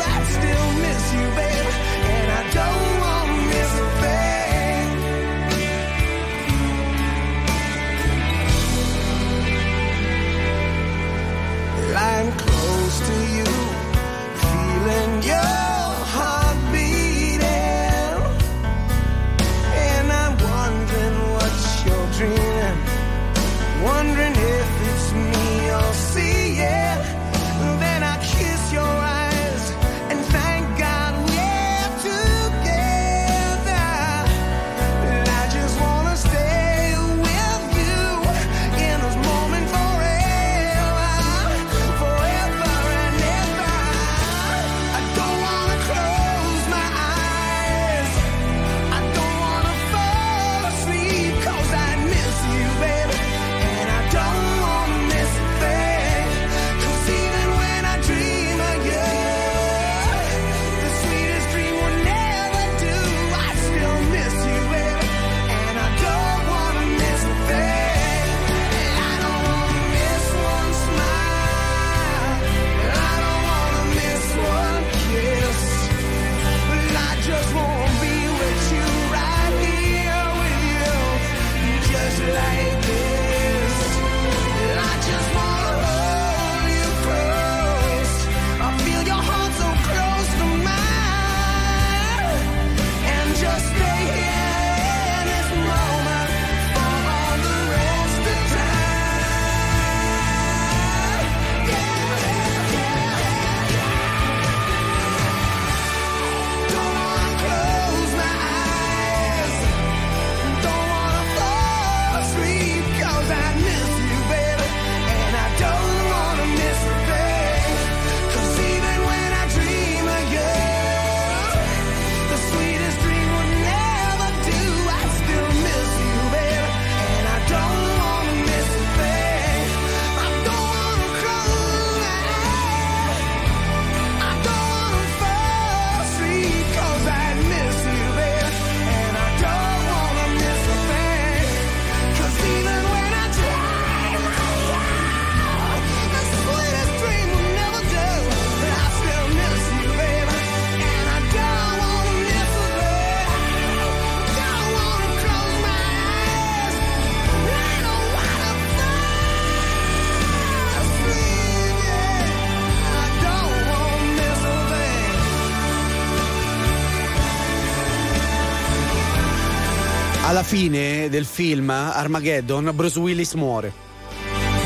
alla fine del film Armageddon Bruce Willis muore.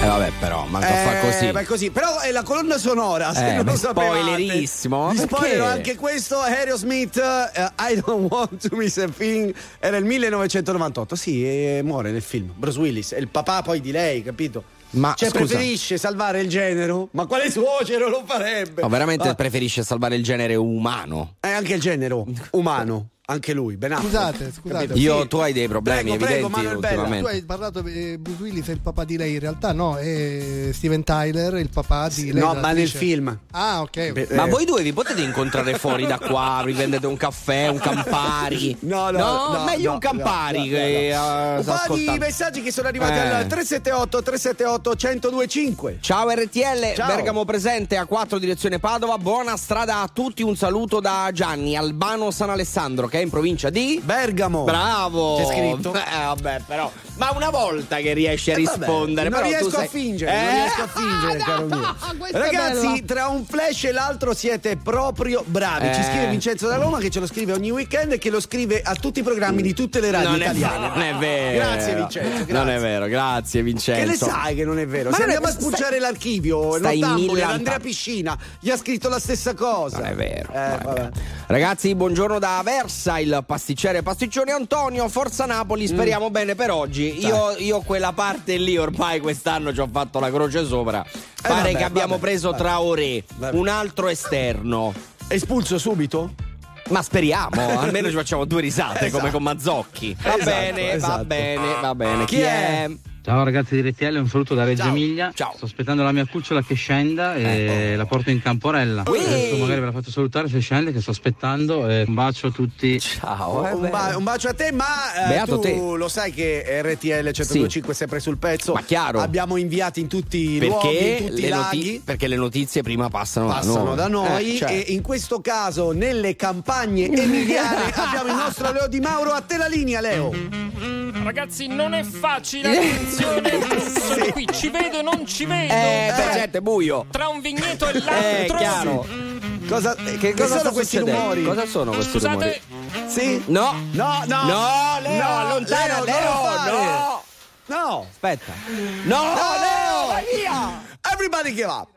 Vabbè, però, manco fa così. Ma è così. Però è la colonna sonora, se non lo sapevate. Spoilerissimo. Spoilerò anche questo. Aerosmith, I Don't Want to Miss a Thing, era il 1998. Sì, muore nel film. Bruce Willis, è il papà poi di lei, capito? Ma cioè, scusa, preferisce salvare il genero? Ma quale suocero lo farebbe? No, veramente preferisce salvare il genere umano. Anche il genero umano. Anche lui, ben altro. Scusate. Io, sì. Tu hai dei problemi evidenti ultimamente. Tu hai parlato Bruce Willis è il papà di lei, in realtà no, è Steven Tyler è il papà di lei. No, ma nel film. Ah, ok. Beh, ma voi due vi potete incontrare fuori da qua, vi prendete un caffè, un Campari. No, meglio un Campari. Un po' di messaggi che sono arrivati al 378-378-1025. Ciao RTL, ciao. Bergamo presente a 4 direzione Padova. Buona strada a tutti, un saluto da Gianni Albano San Alessandro, che in provincia di Bergamo. Bravo, c'è scritto. Vabbè, però. Ma una volta che riesci a rispondere, non riesco a fingere. Non riesco a fingere, caro mio. Ragazzi, tra un flash e l'altro siete proprio bravi. Ci scrive Vincenzo da Roma, che ce lo scrive ogni weekend e che lo scrive a tutti i programmi di tutte le radio italiane. Non è vero. Grazie Vincenzo, grazie. Non è vero, grazie Vincenzo. Che le sai che non è vero? Ma se andiamo a spulciare l'archivio, Nottamboli, Andrea Piscina gli ha scritto la stessa cosa. Non è vero. Vabbè. Ragazzi, buongiorno da Versa, il pasticcere pasticcione Antonio. Forza Napoli, speriamo bene per oggi. Io quella parte lì ormai quest'anno ci ho fatto la croce sopra. Pare che abbiamo preso Traoré, un altro esterno. Espulso subito? Ma speriamo, almeno ci facciamo due risate, esatto. Come con Mazzocchi. Va bene. Chi è? Ciao ragazzi di RTL, un saluto da Reggio Emilia. Ciao. Sto aspettando la mia cucciola che scenda e la porto in camporella. Adesso magari ve la faccio salutare se scende, che sto aspettando. Un bacio a tutti. Ciao. Un bacio a te, ma tu te. Lo sai che RTL 102.5 è sempre sul pezzo. Ma chiaro. Abbiamo inviati in tutti i luoghi, in tutti i laghi. Perché le notizie prima passano da noi. E in questo caso nelle campagne emiliane abbiamo il nostro Leo Di Mauro. A te la linea, Leo. Ragazzi, non è facile, attenzione, sono qui, ci vedo e non ci vedo. Certo, è buio. Tra un vigneto e l'altro. Chiaro. Cosa sono questi rumori? Cosa sono questi rumori? Sì? No, Leo, allontana, Leo. No. Aspetta. No, Leo, vai via. Everybody give up.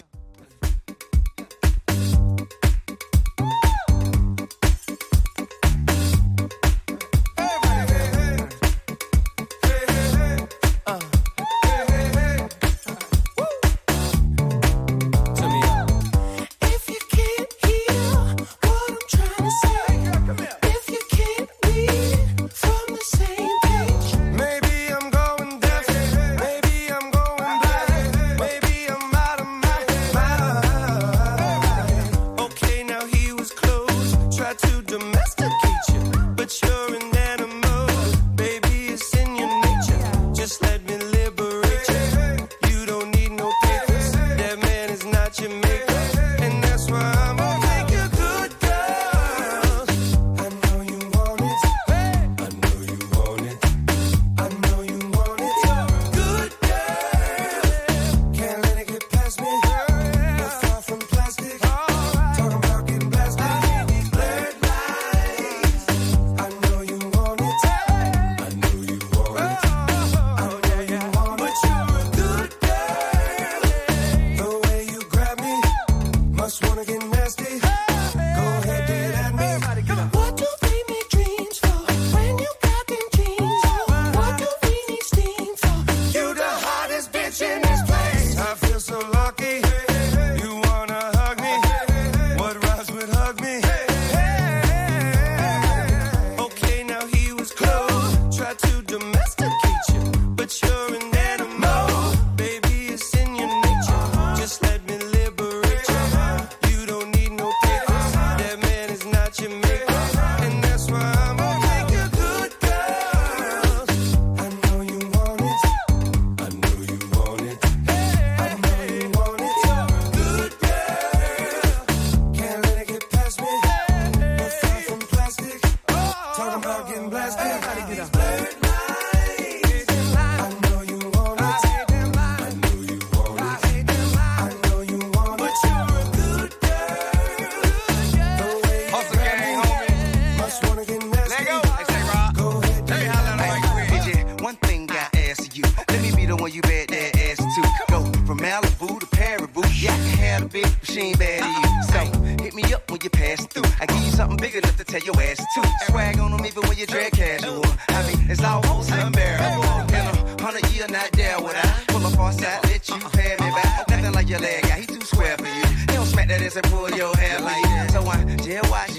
Malibu to Paraboo. Yeah, I can have a big machine bad to you. So hit me up when you pass through. I give you something big enough to tell your ass to. Swag on them even when you drag casual. I mean, it's almost unbearable. In 100 years, not there would I pull up on side, let you pay me back. Nothing like your leg guy, he too square for you. He don't smack that ass and pull your hair like that. So I jail watch,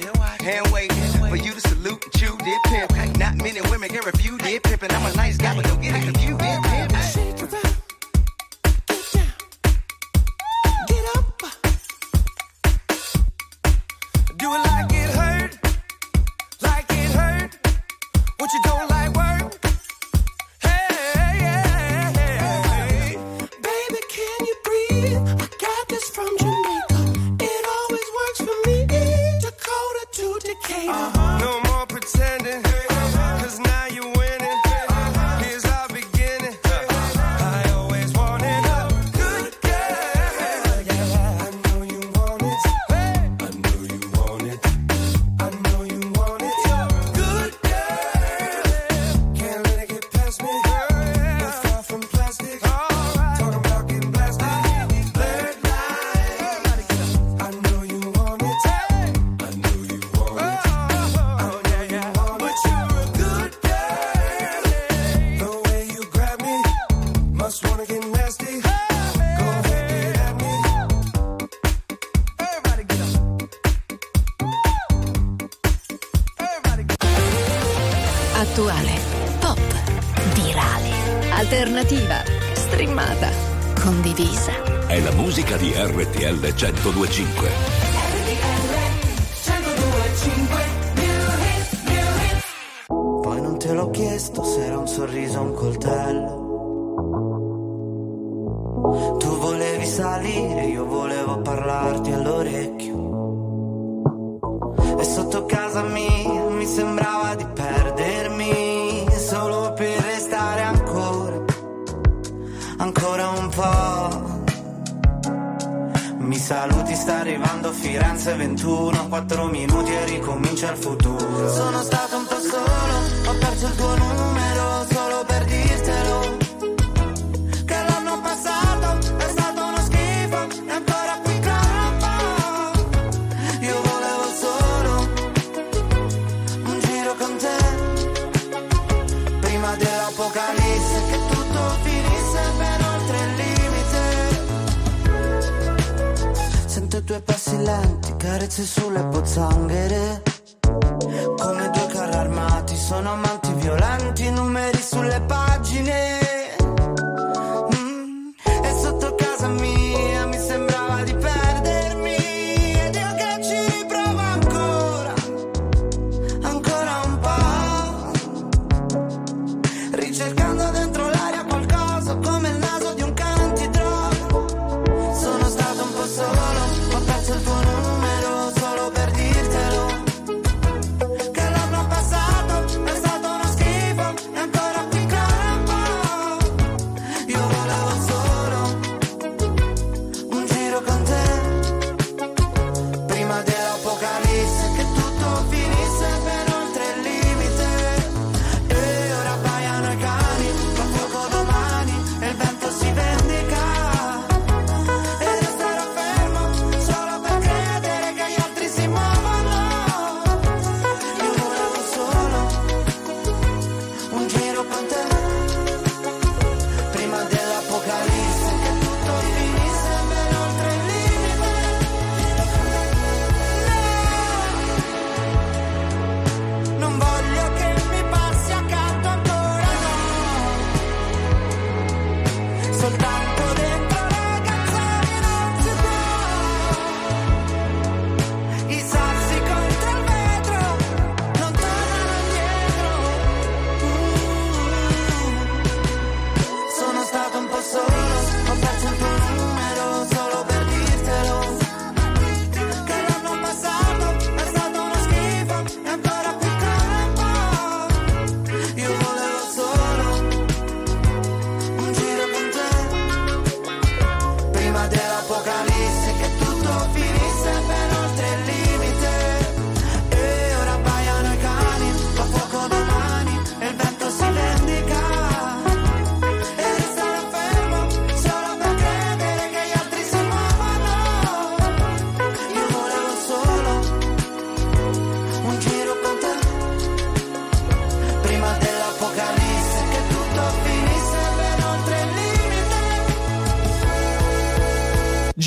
hand wait for you to salute and chew dip pimp. Not many women can refuse dip pimp, and I'm a nice guy, but don't get it confused. RTL 102.5. Poi non te l'ho chiesto se era un sorriso o un coltello. Tu volevi salire, io volevo parlarti all'orecchio. E sotto casa mia mi sembrava di perdermi solo per restare ancora un po'. Mi saluti, sta arrivando Firenze 21, 4 minuti e ricomincia il futuro. Sono stato un po' solo, ho perso il tuo numero solo per dirtelo. Che l'anno passato è stato uno schifo, è ancora più troppo. Io volevo solo un giro con te, prima dell'apocalisse, che tutto finisse ben oltre il limite. Sento due passi lenti, carezze sulle pozzanghere. Come due carri armati, sono amanti violenti, numeri sulle pagine. E sotto casa mia mi sembrava di perdermi. Ed io che ci provo ancora un po'. Ricercando dentro l'aria qualcosa, come il naso di un cane antidroga. Sono stato un po' solo.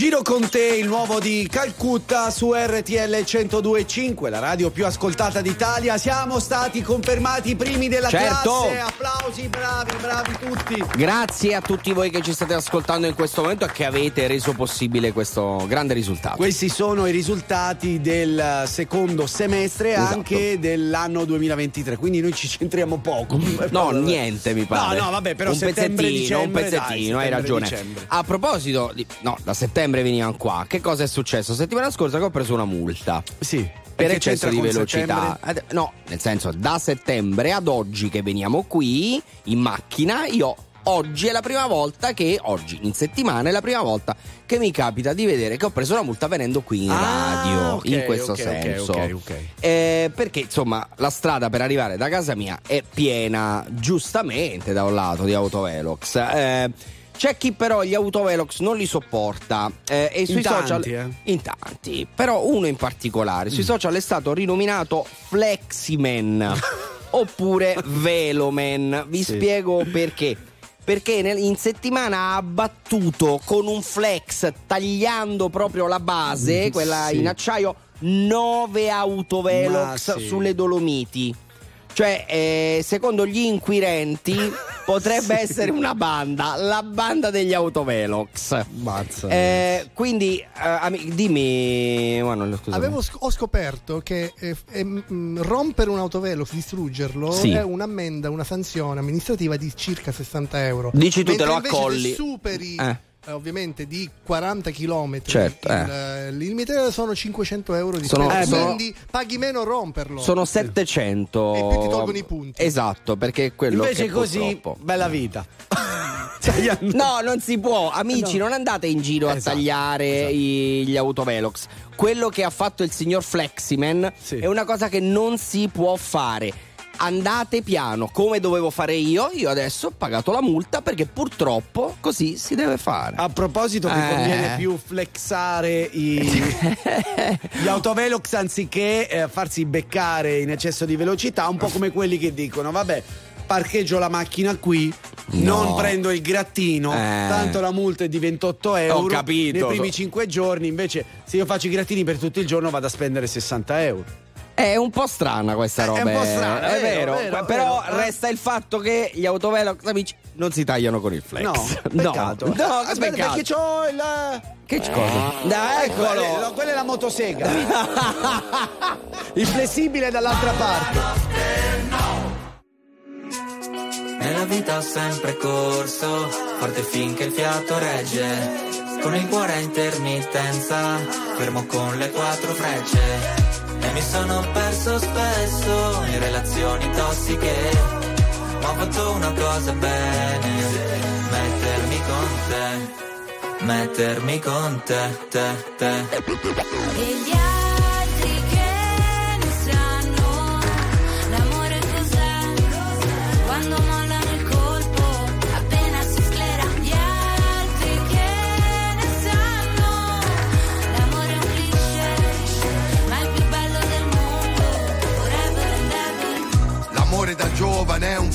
Giro con te, il nuovo di Calcutta su RTL 102.5, la radio più ascoltata d'Italia. Siamo stati confermati primi della classe. Applausi, bravi tutti. Grazie a tutti voi che ci state ascoltando in questo momento e che avete reso possibile questo grande risultato. Questi sono i risultati del secondo semestre, esatto, anche dell'anno 2023, quindi noi ci centriamo poco. No, niente mi pare. No, vabbè, però un pezzettino, hai ragione. Dicembre. A proposito, da settembre venivamo qua. Che cosa è successo? Settimana scorsa che ho preso una multa. Sì. Per eccesso di velocità. No, nel senso, da settembre ad oggi che veniamo qui in macchina, oggi è la prima volta che, in settimana, è la prima volta che mi capita di vedere che ho preso la multa venendo qui in radio, okay, in questo senso. Okay. Perché, insomma, la strada per arrivare da casa mia è piena, giustamente, da un lato, di autovelox. C'è chi però gli autovelox non li sopporta, e sui social in tanti, però uno in particolare sui social è stato rinominato Fleximan oppure Veloman. Vi spiego perché in settimana ha abbattuto con un flex, tagliando proprio la base, quella in acciaio, 9 autovelox sulle Dolomiti. Cioè, secondo gli inquirenti potrebbe essere una banda, la banda degli autovelox. Mazza. Quindi, dimmi, Manuel, scusami. Ho scoperto che rompere un autovelox, distruggerlo, è un'ammenda, una sanzione amministrativa di circa 60 euro. Dici tu, te lo accolli. Superi... ovviamente di 40 km il limite sono 500 euro di spesa, quindi paghi meno a romperlo, sono 700 e poi ti tolgono i punti, esatto, perché quello invece che così purtroppo... bella vita. No, non si può, amici, non andate in giro a tagliare gli autovelox. Quello che ha fatto il signor Fleximan è una cosa che non si può fare. Andate piano, come dovevo fare io adesso ho pagato la multa, perché purtroppo così si deve fare. A proposito, mi conviene più flexare gli autovelox anziché farsi beccare in eccesso di velocità, un po' come quelli che dicono vabbè, parcheggio la macchina qui, non prendo il grattino, tanto la multa è di 28 euro nei primi 5 giorni, invece se io faccio i grattini per tutto il giorno vado a spendere 60 euro. È un po' strana questa roba. È un po' strana, è vero. Però resta il fatto che gli autovelox, amici, non si tagliano con il flex. No, aspetta, perché c'ho il... Che cosa? Eccolo. Quella è la motosega. Il flessibile è dall'altra parte. Nella vita ho sempre corso, forte finché il fiato regge. Con il cuore a intermittenza, fermo con le 4 frecce. E mi sono perso spesso in relazioni tossiche, ma ho fatto una cosa bene, mettermi con te, mettermi con te. E gli altri che non sanno l'amore cos'è, quando mollano il colpo, appena si sclera. Gli altri che ne sanno, l'amore è un cliché, ma il più bello del mondo, forever and ever. L'amore da giovane è un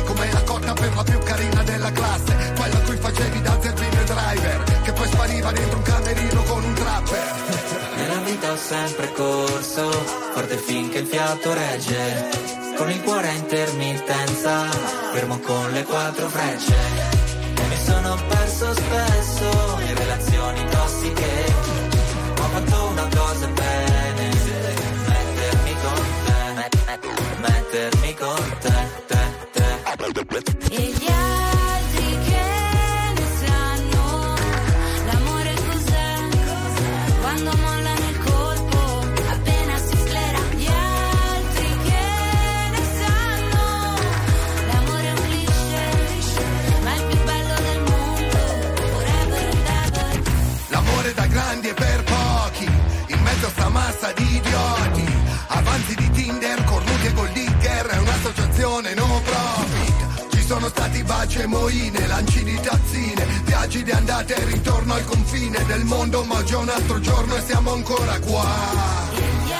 come la cotta per la più carina della classe, quella a cui facevi da zerbino driver, che poi spariva dentro un camerino con un trapper. Nella vita ho sempre corso, forte finché il fiato regge, con il cuore a intermittenza, fermo con le 4 frecce. Mi sono perso spesso in relazioni tossiche, ho fatto una cosa bene, mettermi con te, mettermi con te. E gli altri che ne sanno l'amore cos'è, quando mollano il colpo, appena si sclera. Gli altri che ne sanno l'amore è un cliché, ma il più bello del mondo, forever and ever. sono stati baci e moine, lanci di tazzine, viaggi di andata e ritorno al confine del mondo, ma già un altro giorno e siamo ancora qua. E gli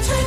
102.5.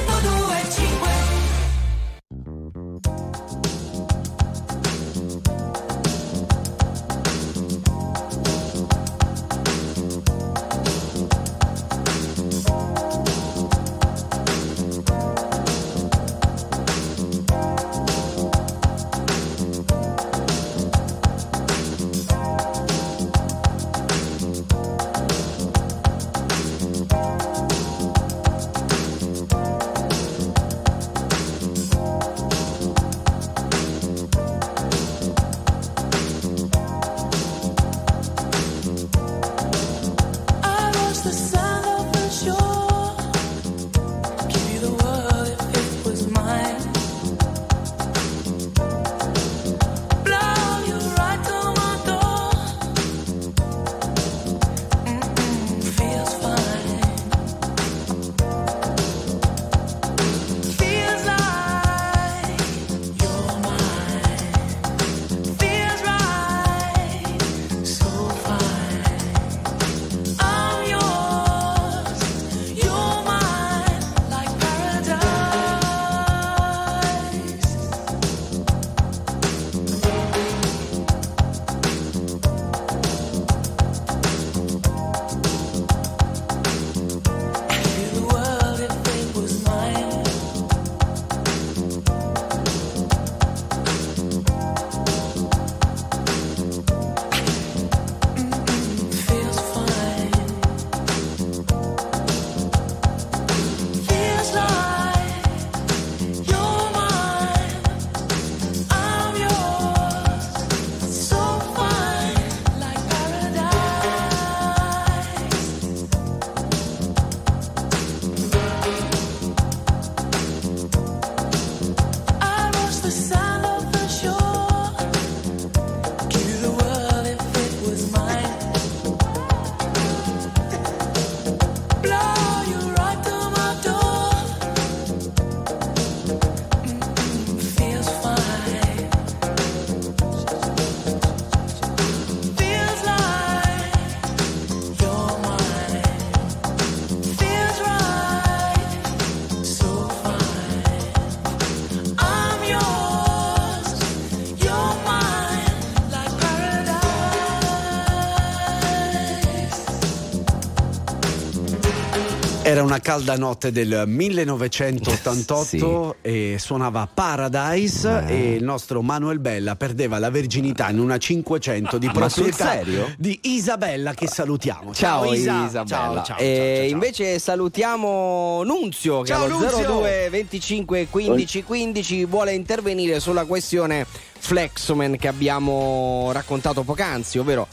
Era una calda notte del 1988 sì. E suonava Paradise e il nostro Manuel Bella perdeva la virginità in una 500 di proprietà di Isabella, che salutiamo. Ciao Isabella. Ciao. Invece salutiamo Nunzio, che allo 02 25 15 15 vuole intervenire sulla questione Flexoman che abbiamo raccontato poc'anzi, ovvero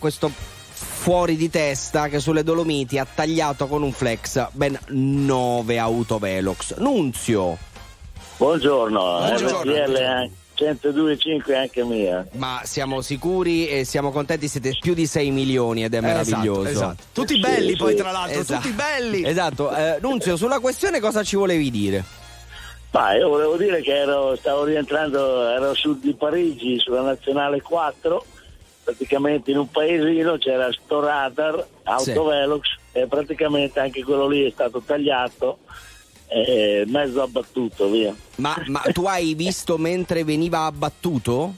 questo fuori di testa che sulle Dolomiti ha tagliato con un flex ben 9 autovelox. Nunzio, buongiorno. RTL 102.5 anche mia. Ma siamo sicuri e siamo contenti, siete più di 6 milioni ed è meraviglioso. Esatto. Tutti belli, sì, poi sì. Tra l'altro, tutti belli. Esatto. Nunzio, sulla questione cosa ci volevi dire? Ma io volevo dire che stavo rientrando, ero a sud di Parigi sulla Nazionale 4. Praticamente in un paesino c'era sto radar autovelox e praticamente anche quello lì è stato tagliato e mezzo abbattuto via. Ma tu hai visto mentre veniva abbattuto?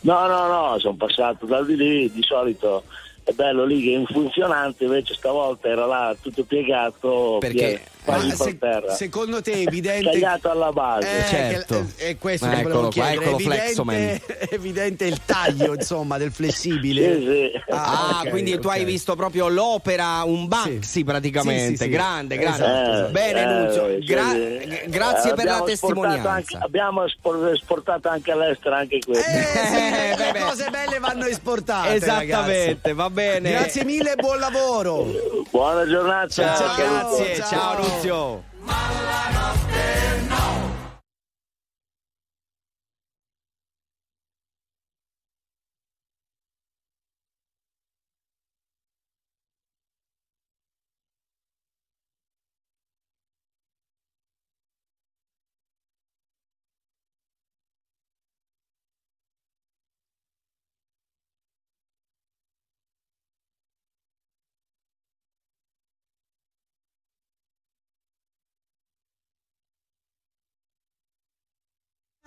No, sono passato da lì, di solito è bello lì che è un funzionante, invece stavolta era là tutto piegato. Perché? Secondo te è evidente? Tagliato alla base. Certo. E questo che volevo chiedere. È evidente il taglio, insomma, del flessibile. Sì. Quindi tu hai visto proprio l'opera, un Banksy praticamente. Sì. Grande. Esatto. Bene, Nunzio. Grazie per la testimonianza. Abbiamo esportato anche all'estero anche questo. Le cose belle vanno esportate. Esattamente, ragazzi. Va bene. Grazie mille, buon lavoro. Buona giornata. Ciao, grazie. Ciao Nunzio. Ma la notte no.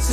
se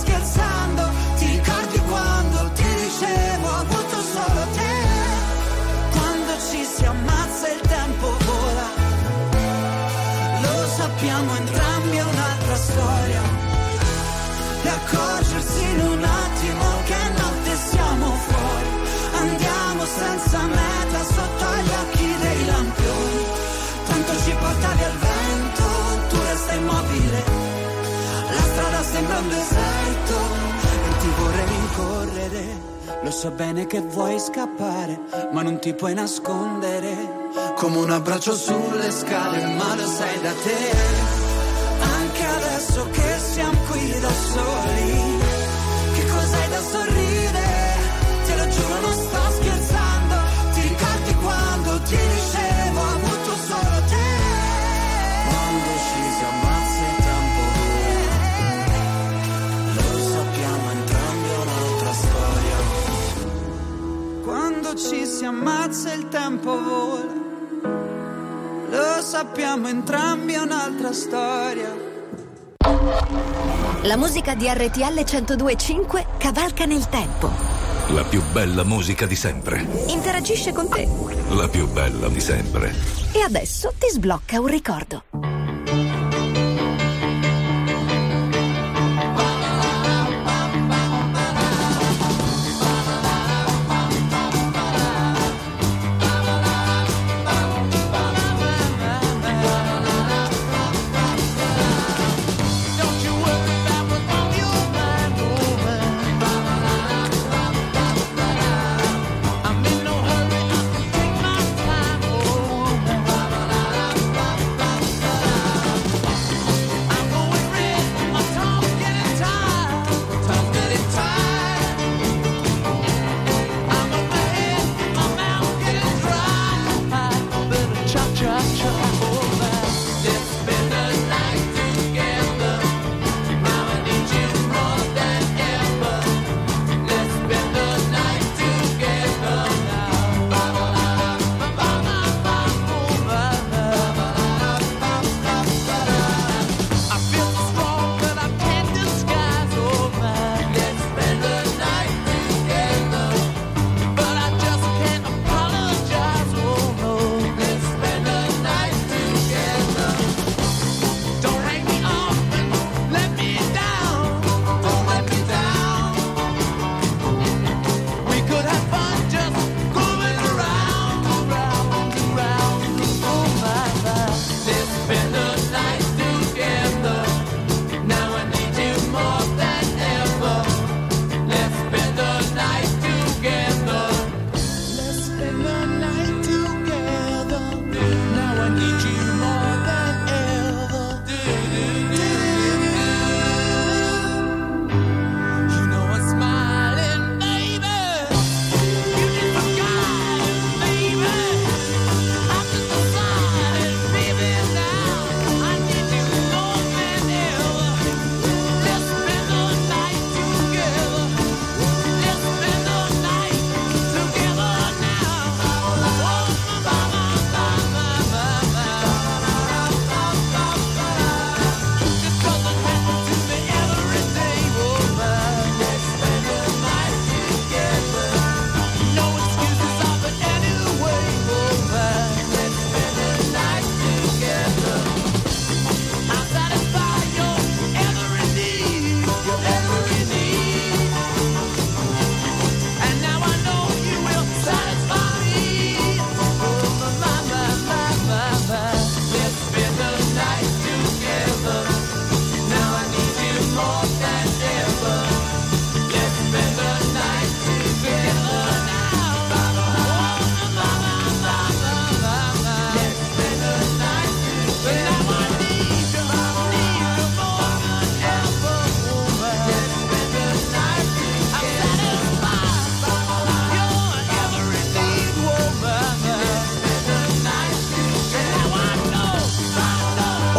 scherzando, ti ricordi quando ti dicevo ho avuto solo te, quando ci si ammazza il tempo vola, lo sappiamo entrambi è un'altra storia, e accorgersi in un attimo che notte siamo fuori, andiamo senza meta sotto gli occhi dei lampioni, tanto ci portavi al vento, tu resta immobile, la strada sembra un deserto e ti vorrei rincorrere, lo so bene che vuoi scappare ma non ti puoi nascondere, come un abbraccio sulle scale ma lo sai da te, anche adesso che siamo qui da soli, che cos'hai da sorridere, te lo giuro non sto scherzando, ti ricordi quando ti dicevo ho avuto solo te, quando ci si ammazza il tempo lo sappiamo entrambi un'altra storia, quando ci si ammazza il tempo vola, lo sappiamo entrambi un'altra storia. La musica di RTL 102.5 cavalca nel tempo. La più bella musica di sempre. Interagisce con te. La più bella di sempre. E adesso ti sblocca un ricordo.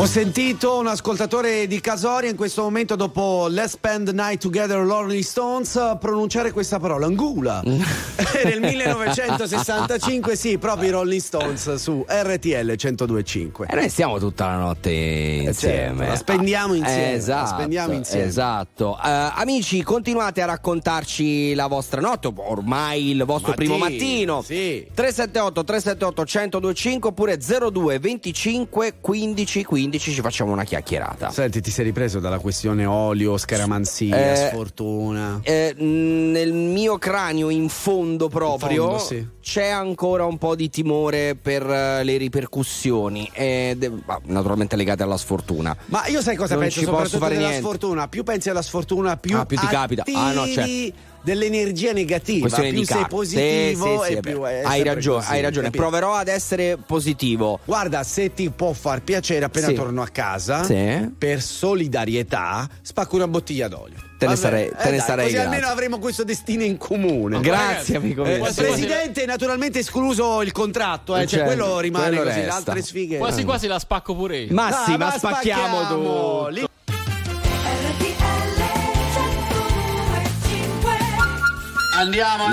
Ho sentito un ascoltatore di Casoria in questo momento, dopo Let's Spend the Night Together Rolling Stones, pronunciare questa parola, Angula. Nel 1965, sì, proprio i Rolling Stones su RTL 102.5. E noi stiamo tutta la notte insieme. La spendiamo insieme. Esatto, la spendiamo insieme. Esatto. Amici, continuate a raccontarci la vostra notte, ormai il vostro primo mattino. Sì. 378-378-1025 oppure 02-25-15-15, ci facciamo una chiacchierata. Senti, ti sei ripreso dalla questione olio, scaramanzia, sfortuna? Nel mio cranio, in fondo proprio, in fondo, sì, c'è ancora un po' di timore per le ripercussioni, naturalmente legate alla sfortuna. Ma io sai cosa non penso? Soprattutto posso fare della niente. Sfortuna, più pensi alla sfortuna, più ti capita. Ah no, certo. Dell'energia negativa, questione più sei positivo, sì, e più hai ragione, capito? Proverò ad essere positivo. Guarda, se ti può far piacere, appena torno a casa, per solidarietà spacco una bottiglia d'olio. Te ne sarei così grazie. Almeno avremo questo destino in comune. Oh, grazie, amico mio. Il presidente, naturalmente escluso il contratto, cioè quello rimane, quello così, le altre sfighe. Quasi la spacco pure io. Ma spacchiamo tu. Andiamo,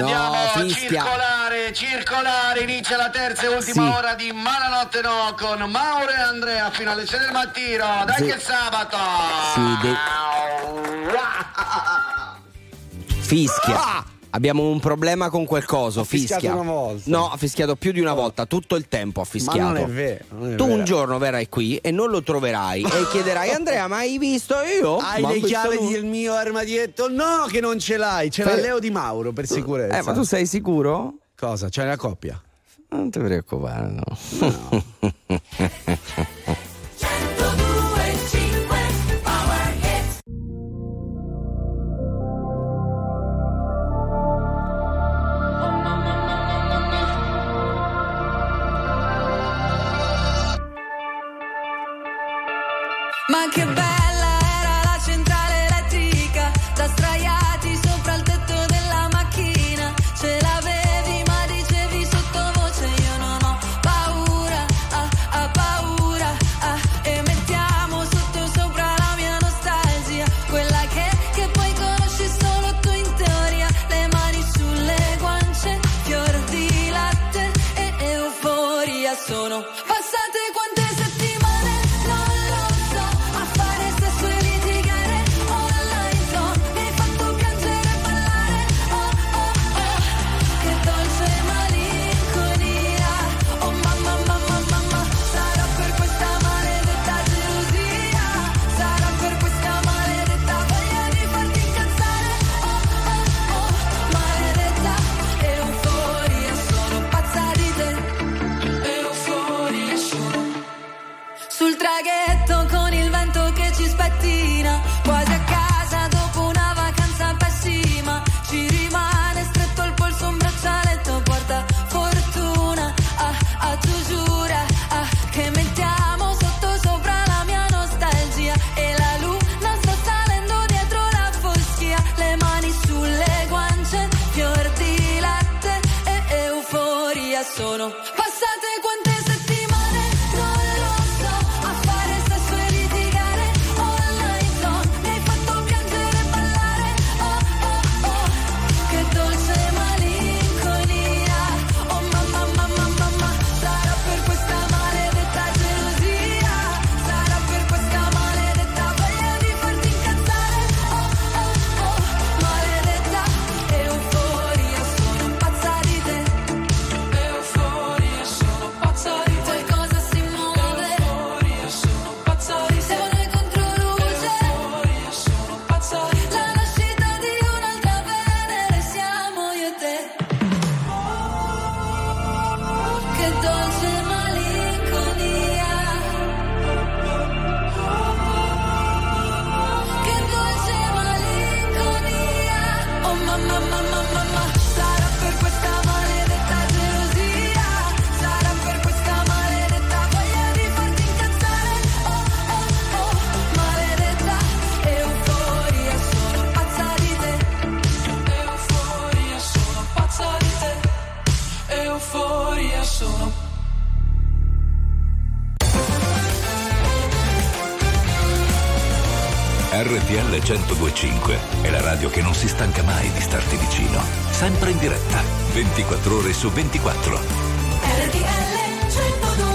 circolare, inizia la terza e ultima ora di Malanotte No con Mauro e Andrea fino alle 6 del mattino, dai che è sabato! Fischia. Abbiamo un problema con quel coso, fischia. Una volta. No, ha fischiato più di una volta, tutto il tempo ha fischiato. Ma non è vero. Un giorno verrai qui e non lo troverai e chiederai: Andrea, ma hai visto io? Hai le chiavi del mio armadietto? No, che non ce l'hai, ce l'ha Leo Di Mauro per sicurezza. Ma tu sei sicuro? Cosa? C'hai la coppia? Non ti preoccupare, no. Ma che bella era la centrale elettrica, da sdraiati sopra il tetto della macchina, ce l'avevi ma dicevi sottovoce: io non ho paura, ah, paura, RTL 102.5 è la radio che non si stanca mai di starti vicino. Sempre in diretta, 24 ore su 24. RTL 102.5.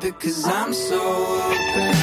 Because I'm so open.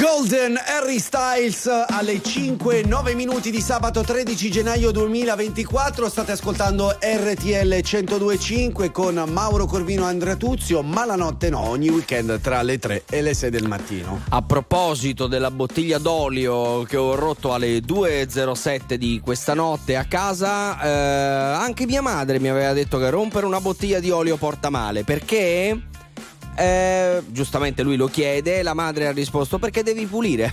Golden Harry Styles alle 5:09 minuti di sabato 13 gennaio 2024. State ascoltando RTL 102.5 con Mauro Corvino e Andrea Tuzzi. Ma la notte no, ogni weekend tra le 3 e le 6 del mattino. A proposito della bottiglia d'olio che ho rotto alle 2:07 di questa notte a casa, anche mia madre mi aveva detto che rompere una bottiglia di olio porta male, perché... giustamente lui lo chiede, la madre ha risposto: perché devi pulire.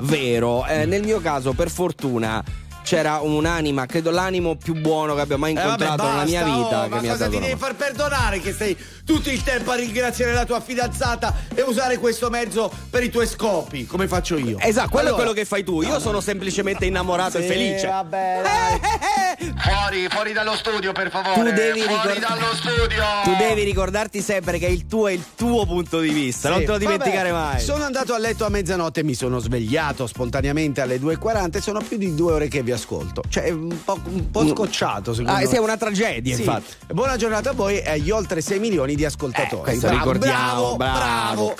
Vero, nel mio caso per fortuna c'era un'anima, credo l'animo più buono che abbia mai incontrato nella mia vita, che ma mi cosa ti devi far perdonare che stai tutto il tempo a ringraziare la tua fidanzata e usare questo mezzo per i tuoi scopi, come faccio io? Esatto, quello allora, è quello che fai tu. Io sono semplicemente innamorato e felice. Vabbè, fuori dallo studio, per favore. Tu devi ricordarti sempre che il tuo è il tuo punto di vista, sì, non te lo dimenticare mai. Sono andato a letto a mezzanotte, mi sono svegliato spontaneamente alle 2:40, sono più di 2 ore che vi ascolto. Cioè, un po' scocciato, secondo me. Sì, è una tragedia, sì, infatti. Buona giornata a voi e agli oltre 6 milioni di ascoltatori. Ricordiamo, bravo.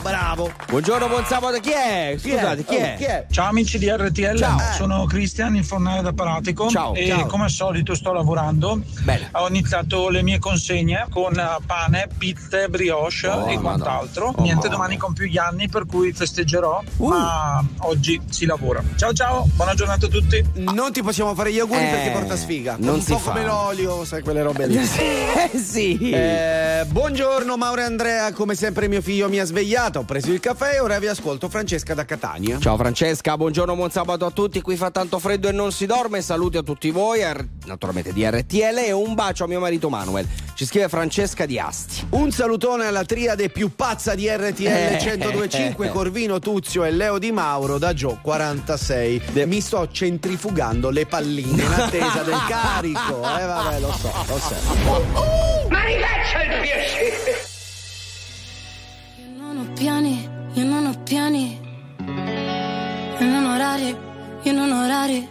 Buongiorno, buon sabato. Chi è? Scusate, chi è? Ciao amici di RTL. Ciao. Sono Cristian, il fornaio da Paratico. Ciao. E ciao. Come al solito sto lavorando. Bene. Ho iniziato le mie consegne con pane, pizze, brioche e quant'altro. Niente, domani compio gli anni, per cui festeggerò. Ma oggi si lavora. Ciao, buona giornata a tutti. Non ti possiamo fare gli auguri perché porta sfiga. Non un si po' fa. Come l'olio, sai, quelle robe lì. Sì. Buongiorno Mauro e Andrea, come sempre mio figlio mi ha svegliato, ho preso il caffè e ora vi ascolto. Francesca da Catania. Ciao Francesca, buongiorno, buon sabato a tutti. Qui fa tanto freddo e non si dorme. Saluti a tutti voi, naturalmente di RTL, e un bacio a mio marito Manuel. Ci scrive Francesca di Asti. Un salutone alla triade più pazza di RTL 102.5, Corvino, Tuzio e Leo Di Mauro, da Gio 46. Mi sto centrifugando le palline in attesa del carico. Vabbè, lo so. Ma riveccia il piacere. Io non ho piani. Io non ho orari.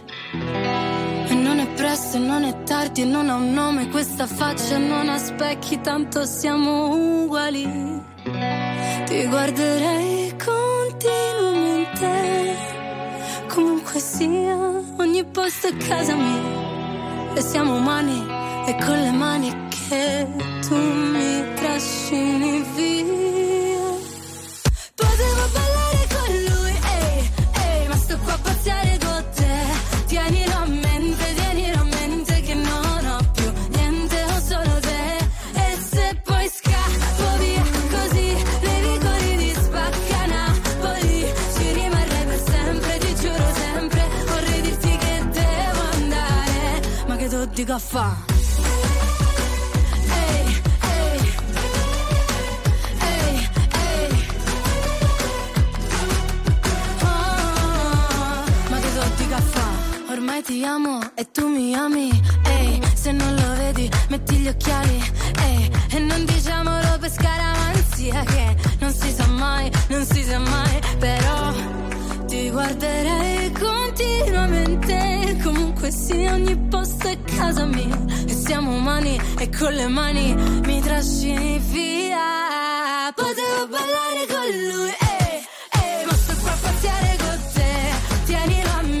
E non è presto e non è tardi, e non ha un nome questa faccia, non ha specchi, tanto siamo uguali. Ti guarderei continuamente, comunque sia, ogni posto è casa mia. E siamo umani, e con le mani che tu mi trascini via. Potevo ballare con lui, ehi, ehi, ma sto qua a pazziare con te. Tienilo a mente che non ho più niente, ho solo te. E se poi scappo via così, nei vicoli di Spacca Napoli, ci rimarrei per sempre, ti giuro sempre. Vorrei dirti che devo andare, ma che tu dica fa'. Ormai ti amo e tu mi ami, ehi, se non lo vedi metti gli occhiali, ehi, e non diciamo robe scaramanzia che non si sa mai, però ti guarderei continuamente, comunque sia, ogni posto è casa mia, e siamo umani e con le mani mi trascini via. Potevo ballare con lui, ehi, ma sto qua a pazziare con te, tienilo a me.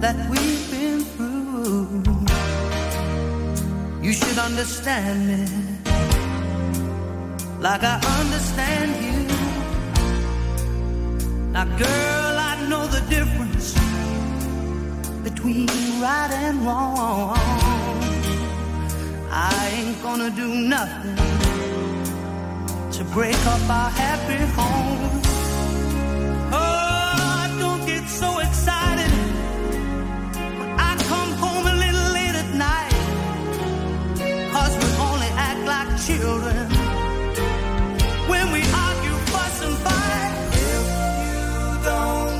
that we've been through. You should understand me like I understand you. Now girl, I know the difference between right and wrong. I ain't gonna do nothing to break up our happy home. Oh, I don't get so excited when I come home a little late at night, 'cause we only act like children when we argue, fuss, and fight. If you don't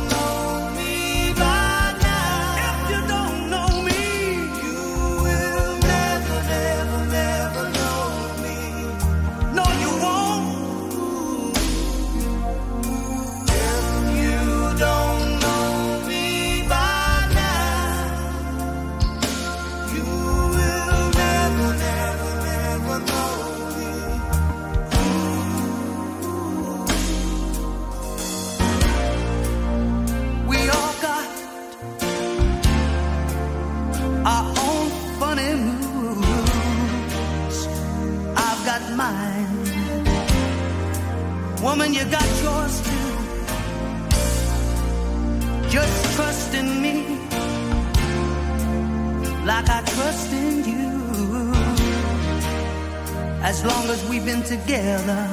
woman, you got yours too. Just trust in me like I trust in you. As long as we've been together,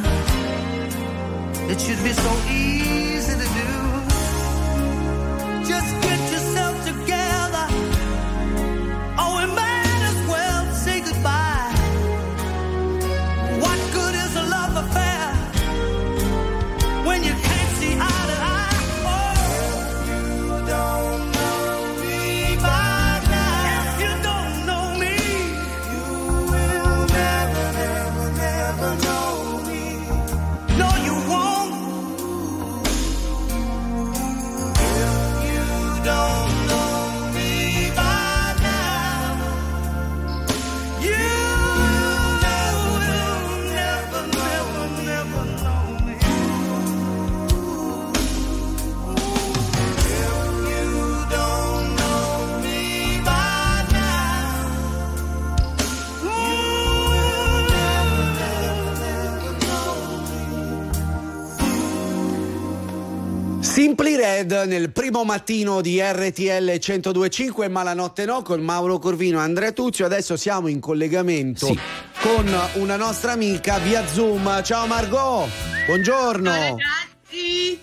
it should be so easy to do. Just get yourself together. Oh, we might as well say goodbye. What good is a love affair when you can't see eye to eye? Oh, you don't know me by now. If you don't know me, you will never, never, never know me. No, you won't. If you don't know me by now, you will never, never, never know me. Simply Red nel primo mattino di RTL 102.5, ma la notte no, con Mauro Corvino e Andrea Tuzzi. Adesso siamo in collegamento con una nostra amica via Zoom. Ciao Margot, buongiorno. Ciao ragazzi.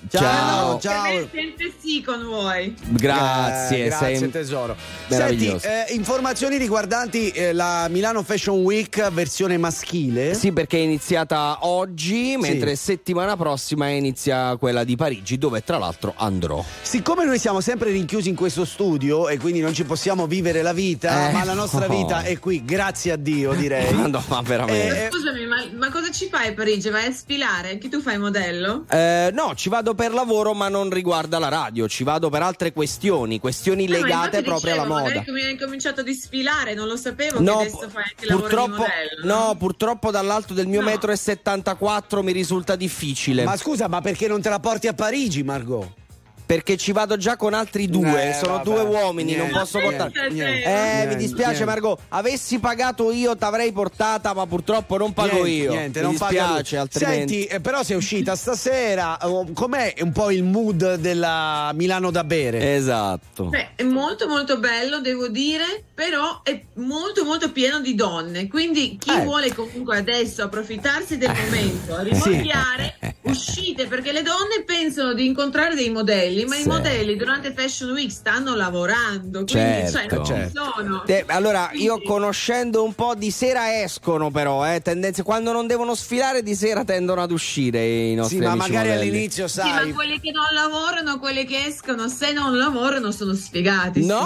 Ciao, ciao. Sempre sì con voi. Grazie, grazie sei... tesoro. Senti, informazioni riguardanti la Milano Fashion Week versione maschile. Sì, perché è iniziata oggi, mentre settimana prossima inizia quella di Parigi, dove tra l'altro andrò. Siccome noi siamo sempre rinchiusi in questo studio e quindi non ci possiamo vivere la vita, ma la nostra vita è qui, grazie a Dio, direi. No, ma veramente. Scusami, ma cosa ci fai a Parigi? Vai a sfilare? Anche tu fai modello? No, ci vado per lavoro, ma non riguarda la radio, ci vado per altre questioni legate proprio alla moda. Magari come hai cominciato di sfilare, non lo sapevo. No, che adesso fai anche lavoro di modello. No, purtroppo dall'alto del mio 1,74 m mi risulta difficile. Ma scusa, ma perché non te la porti a Parigi, Margot? Perché ci vado già con altri due, sono vabbè, due uomini, non posso portare. Mi dispiace Margot, avessi pagato io t'avrei portata, ma purtroppo non pago io. Niente, mi non dispiace, altrimenti. Senti, però sei uscita stasera, com'è un po' il mood della Milano da bere? Esatto. Beh, è molto molto bello, devo dire, però è molto molto pieno di donne, quindi chi vuole comunque adesso approfittarsi del momento, rimorchiare, uscite, perché le donne pensano di incontrare dei modelli, ma i modelli durante Fashion Week stanno lavorando, quindi non ci sono. Allora, io conoscendo un po', di sera escono, però tendenze, quando non devono sfilare di sera tendono ad uscire i nostri amici ma magari modelli. All'inizio sai, ma quelli che non lavorano, quelli che escono, se non lavorano sono sfigati. No,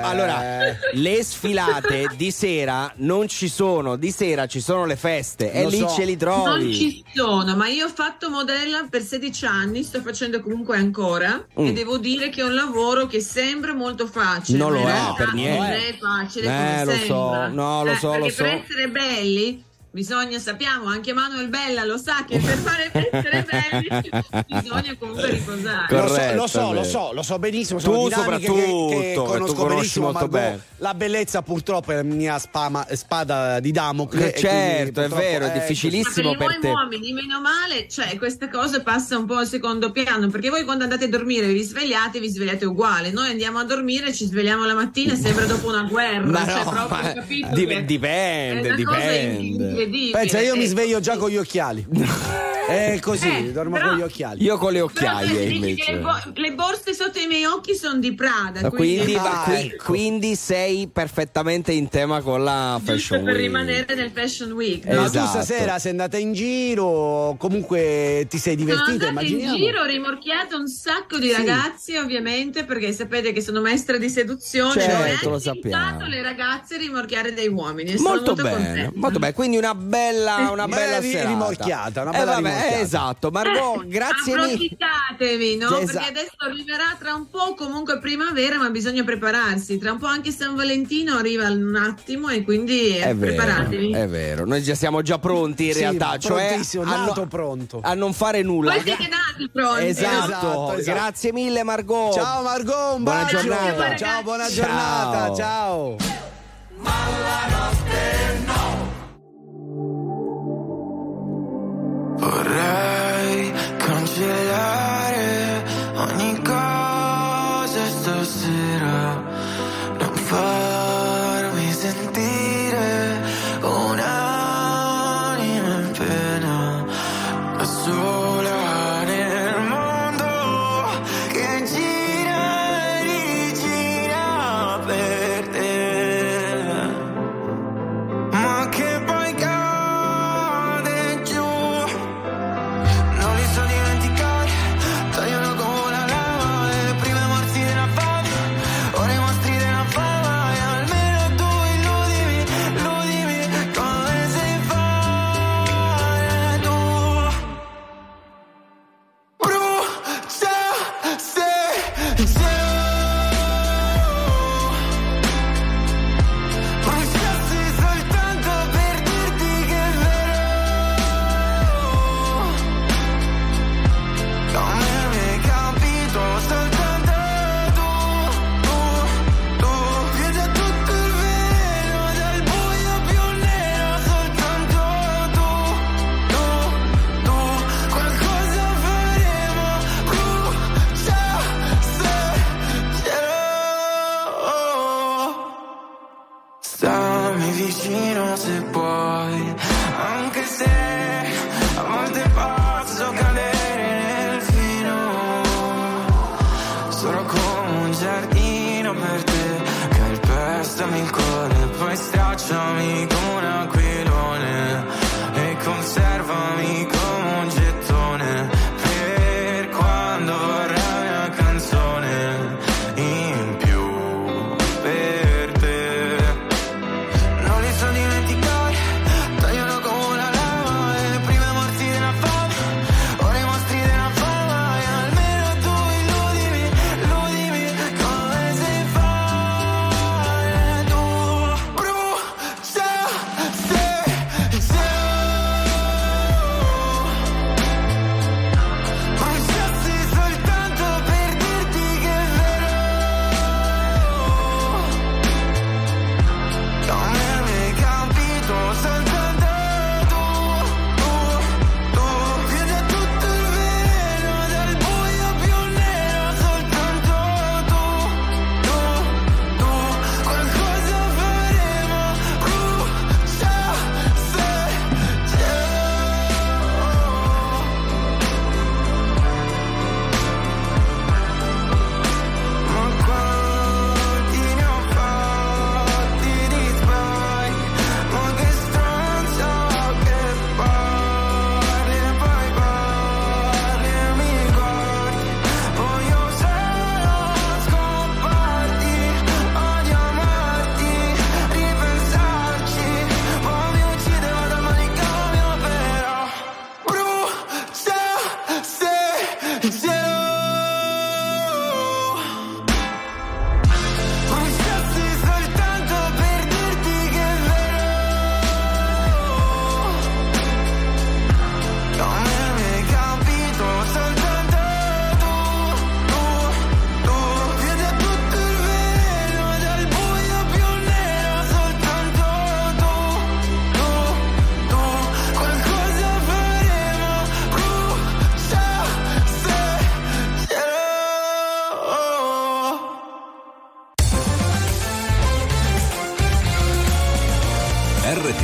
allora le sfilate di sera non ci sono, di sera ci sono le feste e lì ce li trovi. Non ci sono, ma io ho fatto modella per 16 anni, sto facendo comunque ancora e devo dire che è un lavoro che sembra molto facile, non lo è per niente, non è facile come sembra. Lo so, perché lo so. Per essere belli Bisogna, sappiamo, anche Manuel Bella lo sa che per fare essere belli bisogna comunque riposare. Corretto, lo so benissimo. Sono tu soprattutto che conosco benissimo, molto bene. La bellezza purtroppo è la mia spada di Damocle. Certo, è vero, è difficilissimo per te. Ma per noi uomini, meno male, cioè queste cose passano un po' al secondo piano, perché voi quando andate a dormire vi svegliate uguale. Noi andiamo a dormire, ci svegliamo la mattina, sembra dopo una guerra. Ma cioè, no, proprio, capito? Dipende. Pensa, io mi sveglio già con gli occhiali. È così, dormo con gli occhiali. Io con le occhiaie invece. Le borse sotto i miei occhi sono di Prada. Quindi sei perfettamente in tema con la Fashion Week. Per rimanere nel Fashion Week. Ma esatto. Tu stasera sei andata in giro, comunque ti sei divertita, immaginiamo. Sono andata in giro, ho rimorchiato un sacco di ragazzi, ovviamente, perché sapete che sono maestra di seduzione. Certo, lo sappiamo. Ho aiutato le ragazze a rimorchiare dei uomini. Molto bene, quindi una bella serata. Rimorchiata, una bella rimorchiata. Esatto, Margot, grazie mille. Approfittatevi, no? Perché adesso arriverà tra un po' comunque primavera, ma bisogna prepararsi. Tra un po' anche San Valentino arriva un attimo e quindi preparatevi. È vero, noi siamo già pronti in realtà, cioè pronto a non fare nulla. Voi siete nati pronti. Esatto. Grazie mille Margot. Ciao Margot, un bacio. Buona giornata. Ciao. Vorrei cancellare ogni cosa stasera, non farmi sentire un'anima in pena, da sola nel mondo che gira e rigira per te, ma che poi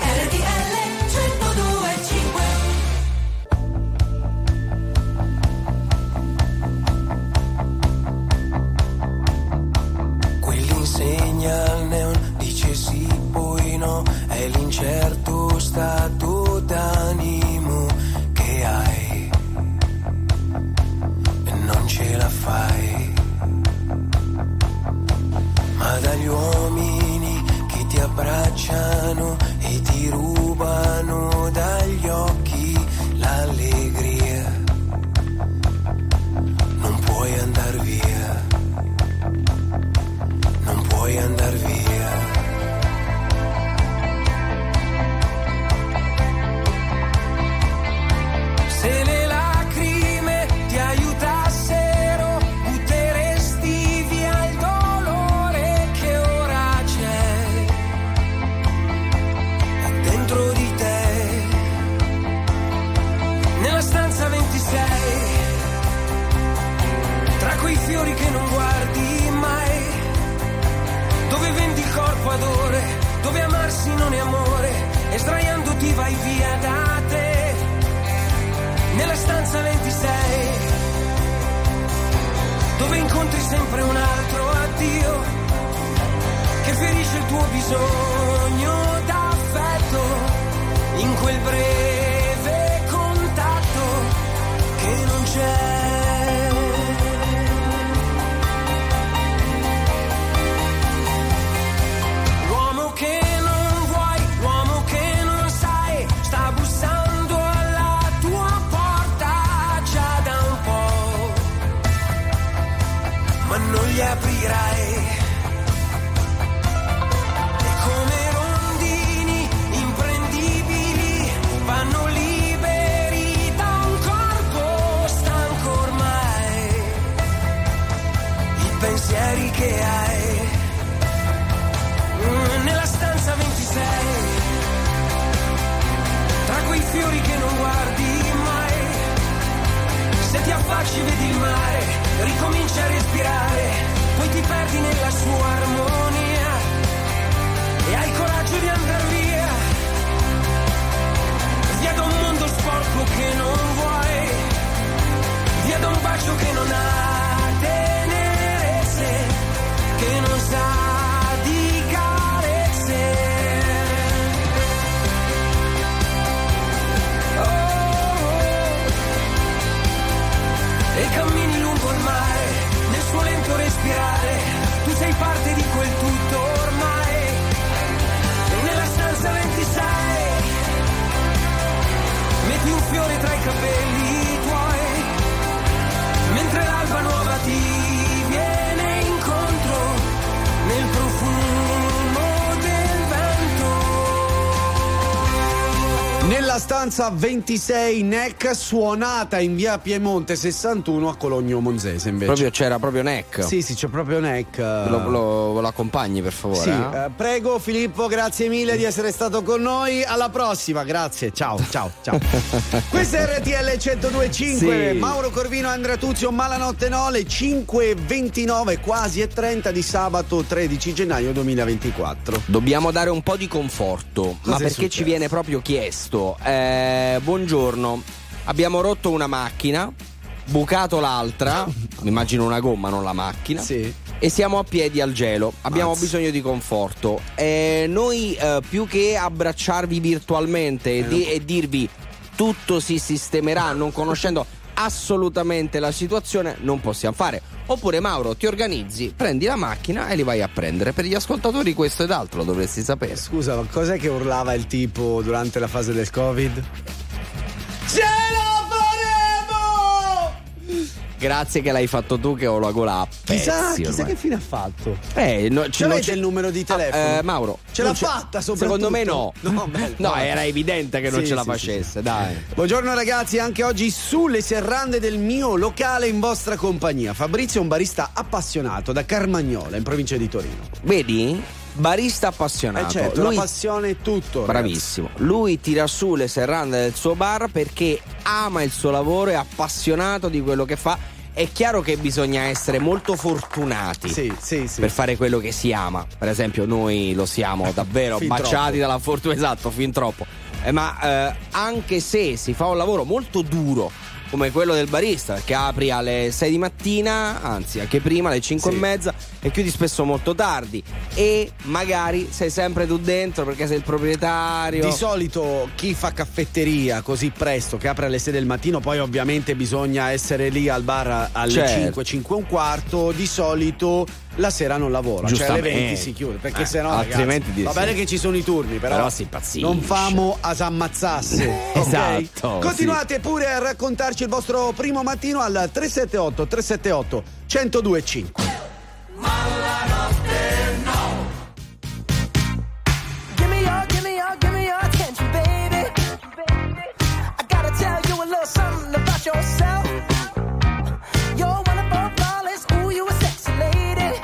RTL 102.5. Quell'insegna al neon dice sì, poi no, è l'incerto stato d'animo che hai, e non ce la fai. Ma dagli uomini che ti abbracciano e ti rubano dagli occhi l'allegria, non puoi andar via, non puoi andar via. Se le lacrime ti aiutassero, butteresti via il dolore che ora c'è dentro di te. Nella stanza 26, tra quei fiori che non guardi mai, dove vendi il corpo ad ore, dove amarsi non è amore, e sdraiandoti vai via da te. Nella stanza 26, dove incontri sempre un altro addio che ferisce il tuo bisogno d'affetto, in quel breve contatto che non c'è. L'uomo che non vuoi, l'uomo che non sai, sta bussando ma non gli aprirai. E come rondini imprendibili vanno liberi da un corpo stanco ormai. I pensieri che hai nella stanza 26, tra quei fiori che non guardi mai, se ti affacci vedi il mare, ricominci a respirare, poi ti perdi nella sua armonia e hai coraggio di andar via, via da un mondo sporco che non vuoi, via da un bacio che non ha tenerezze, che non sa di carezze. E cammini lungo il mare, nel suo lento respirare, tu sei parte di quel tutto ormai. E nella stanza 26, metti un fiore tra i capelli tuoi, mentre l'alba nuova ti viene incontro nel profumo del vento. Nella stanza 26, NEC, suonata in via Piemonte 61 a Cologno Monzese. Invece proprio, c'era proprio NEC. Sì, c'è proprio NEC. Lo accompagni per favore. Sì, prego Filippo, grazie mille di essere stato con noi. Alla prossima, grazie. Ciao. Questa è RTL 102.5. Sì. Mauro Corvino, Andrea Tuzzi, Malanotte No, le 5:29 quasi e 30 di sabato 13 gennaio 2024. Dobbiamo dare un po' di conforto. Cosa ma perché successo? Ci viene proprio chiesto. Buongiorno, abbiamo rotto una macchina, bucato l'altra, mi immagino una gomma, non la macchina, sì. E siamo a piedi al gelo, abbiamo bisogno di conforto, noi più che abbracciarvi virtualmente e dirvi tutto si sistemerà, non conoscendo assolutamente la situazione, non possiamo fare. Oppure Mauro, ti organizzi, prendi la macchina e li vai a prendere. Per gli ascoltatori questo ed altro dovresti sapere. Scusa, ma cos'è che urlava il tipo durante la fase del Covid? Ce la faremo! Grazie che l'hai fatto tu, che ho la gola a pezzi. Chissà che fine ha fatto. No, ce l'avete il numero di telefono? Mauro, ce l'ha fatta soprattutto? Secondo me no. No, era evidente che non ce la facesse. Sì. Dai. Buongiorno ragazzi, anche oggi sulle serrande del mio locale in vostra compagnia. Fabrizio è un barista appassionato da Carmagnola, in provincia di Torino. Vedi? Barista appassionato, certo, lui... la passione è tutto. Bravissimo, ragazzi. Lui tira su le serrande del suo bar perché ama il suo lavoro, è appassionato di quello che fa è chiaro che bisogna essere molto fortunati per fare quello che si ama. Per esempio noi lo siamo davvero baciati dalla fortuna, esatto, fin troppo. Ma anche se si fa un lavoro molto duro come quello del barista, che apri alle 6 di mattina, anzi anche prima, alle 5 e mezza, e chiudi spesso molto tardi, e magari sei sempre tu dentro perché sei il proprietario. Di solito chi fa caffetteria così presto, che apre alle 6 del mattino, poi ovviamente bisogna essere lì al bar alle 5, 5 e un quarto, di solito la sera non lavora, cioè alle 20 si chiude, perché sennò altrimenti ragazzi, va bene che ci sono i turni, però si impazzisce. Non famo a s'ammazzasse. Okay? Esatto. Continuate pure a raccontarci il vostro primo mattino al 378 378 1025. Ma la notte no. Give me your, give me your attention, baby. I gotta tell you a little something about yourself. You're wonderful, flawless, ooh, you a sexy lady.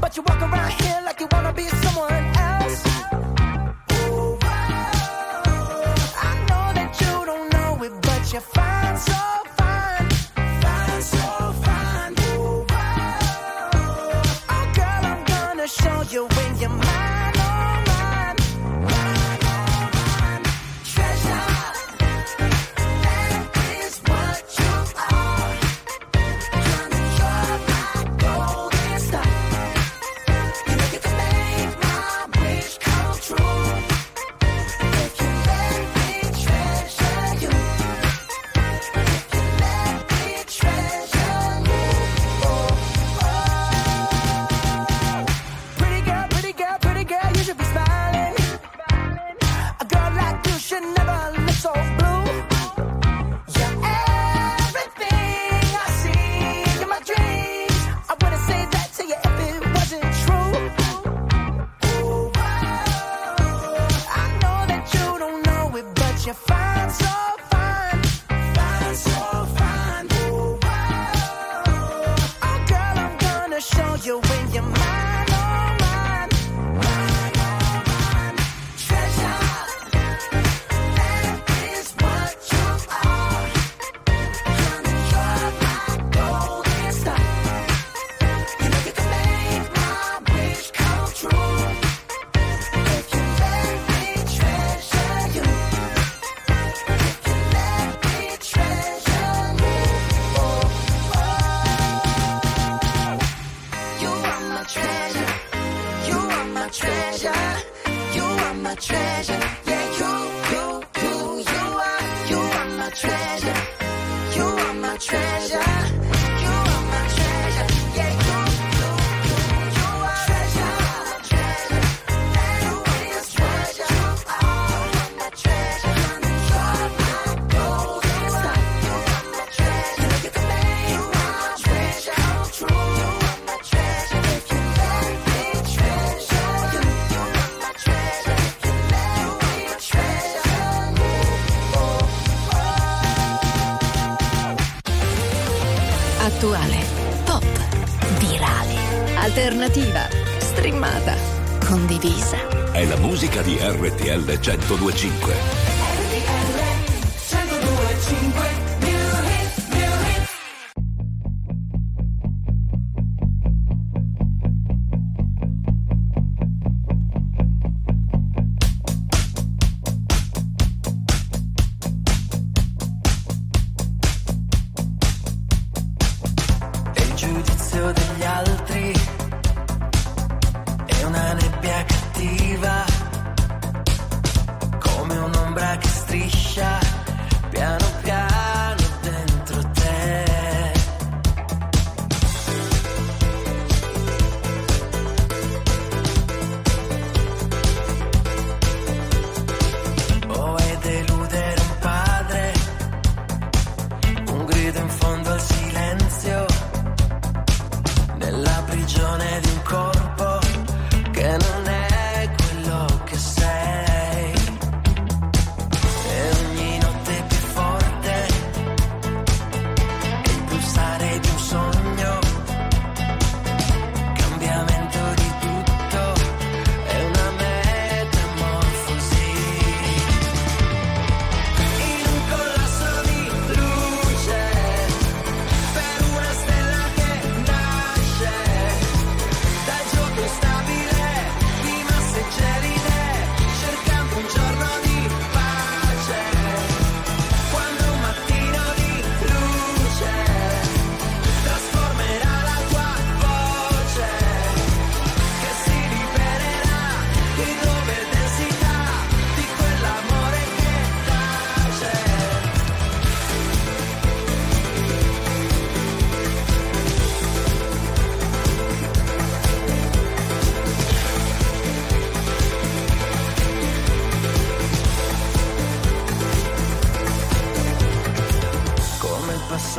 But you walk around here like you wanna be someone else. Ooh, whoa. I know that you don't know it, but you're fine, so fine. Fine, so fine. Ooh, whoa. Oh, girl, I'm gonna show you when you're mine. Alternativa, streamata, condivisa. È la musica di RTL 102.5. Cattiva come un'ombra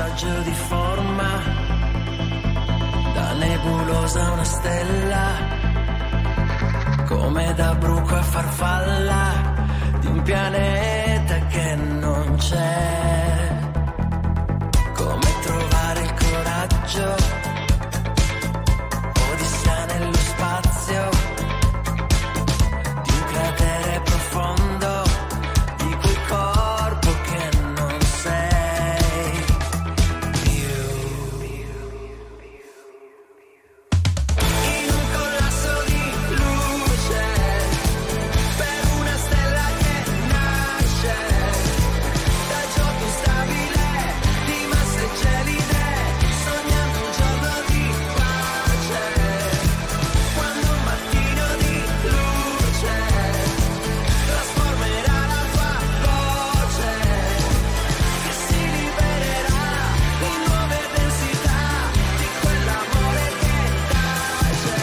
passaggio di forma, da nebulosa a una stella, come da bruco a farfalla, di un pianeta che non c'è. Come trovare il coraggio, odissea nello spazio, di un cratere profondo, di quel corpo che non sei più. In un collasso di luce, per una stella che nasce, da gioco instabile di masse gelide, sognando un giorno di pace, quando un mattino di luce trasformerà la tua voce, che si libererà in nuove densità di quell'amore che tace.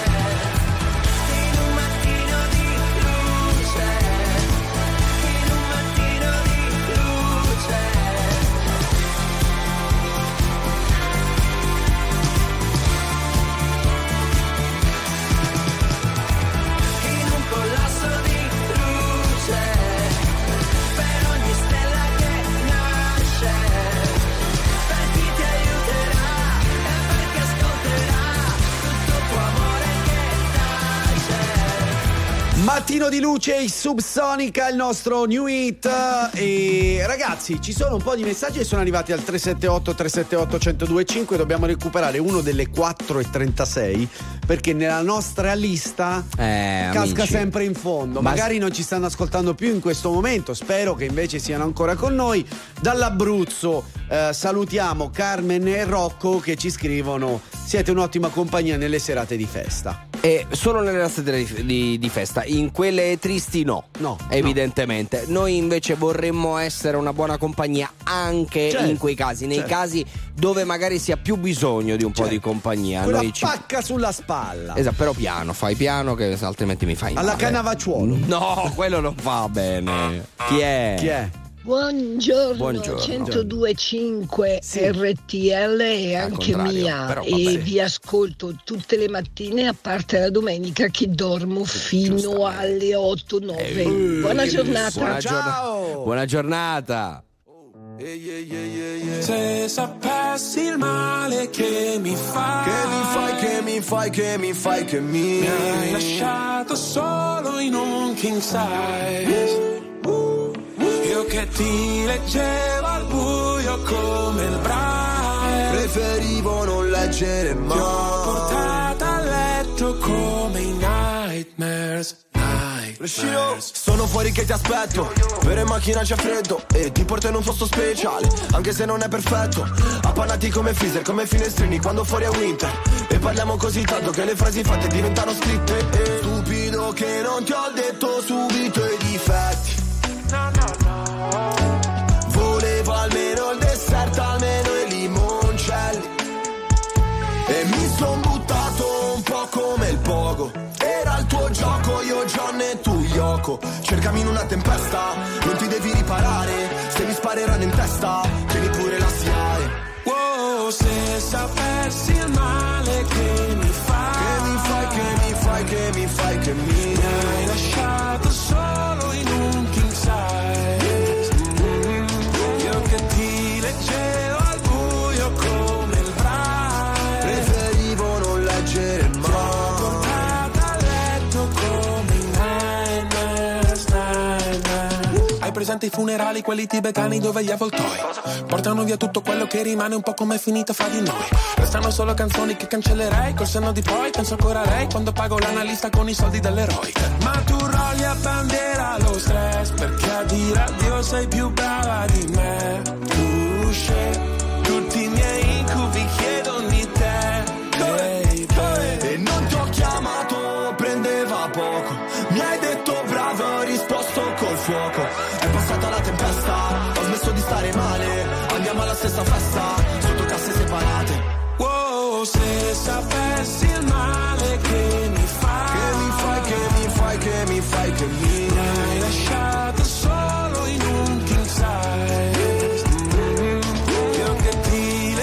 In un mattino di luce, in un mattino di luce. In un collasso di luce, per ogni stella che nasce, per chi ti aiuterà e per chi ascolterà tutto il tuo amore che nasce. Mattino di luce, il Subsonica, il nostro new hit. E ragazzi, ci sono un po' di messaggi che sono arrivati al 378-378-1025. Dobbiamo recuperare uno delle 4:36, perché nella nostra lista casca amici sempre in fondo. Magari non ci stanno ascoltando più in questo momento, spero che invece siano ancora con noi. Dall'Abruzzo salutiamo Carmen e Rocco che ci scrivono: siete un'ottima compagnia nelle serate di festa. E solo nelle serate di festa, in quelle tristi no, evidentemente. Noi invece vorremmo essere una buona compagnia anche in quei casi, nei casi dove magari si ha più bisogno di un po' di compagnia. Quella noi pacca sulla spalla. Esatto, però piano, fai piano che altrimenti mi fai male. Alla Cannavacciuolo. No, quello non va bene. Chi è? Buongiorno. 102.5 RTL è anche mia e vi ascolto tutte le mattine, a parte la domenica che dormo fino alle 8-9. Buona giornata. Ciao. Buona giornata. Se sapessi il male che mi fai, che mi hai lasciato solo in un king size. Io che ti leggevo al buio come il Braille, preferivo non leggere mai. Ti ho portato a letto come i Nightmares. Sono fuori che ti aspetto, però in macchina c'è freddo e ti porto in un posto speciale, anche se non è perfetto. Appannati come freezer, come finestrini quando fuori è winter. E parliamo così tanto che le frasi fatte diventano scritte. E stupido che non ti ho detto subito i difetti. No. Volevo almeno il dessert, almeno i limoncelli. E mi son buttato un po' come il pogo. Era il tuo gioco, io John e tu Yoko. Cercami in una tempesta, non ti devi riparare. Se mi spareranno in testa, tieni pure la SIAE. Oh, se sapessi il male che mi fai, che mi hai lasciato solo in un king size. Io che ti leggevo al buio come il Braille, preferivo non leggere mai. Ti ho portato a letto come i Nightmares. Hai presente i funerali, quelli tibetani dove gli avvoltoi portano via tutto quello che rimane, un po' come è finita fra di noi. Restano solo canzoni che cancellerei col senno di poi. Penso ancora a lei quando pago l'analista con i soldi dell'eroe. Ma tu rogli a bandiera lo stress, perché a dire addio sei più brava di me. Tu scegli tutti i miei incubi, chiedono di te. E non ti ho chiamato, prendeva poco. Mi hai detto bravo, ho risposto col fuoco. È passata la tempesta, ho smesso di stare male. Andiamo alla stessa festa, sotto casse separate. Oh, se sapessi il male che mi fai, che mi hai lasciato solo in un king size. Io che ti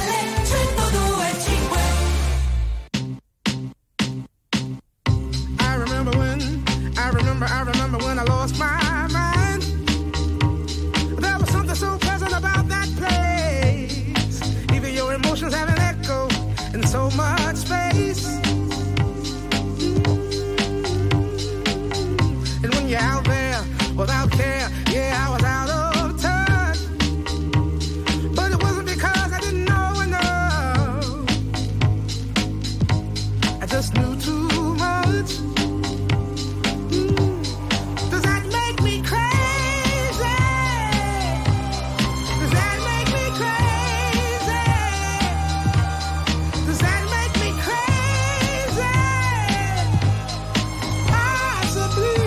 102.5. I remember when I lost my mind. There was something so pleasant about that place. Even your emotions have an echo in so much space. You're out there without care. Yeah, I was out of touch, but it wasn't because I didn't know enough. I just knew too much. Does that make me crazy? Does that make me crazy? Does that make me crazy? Possibly.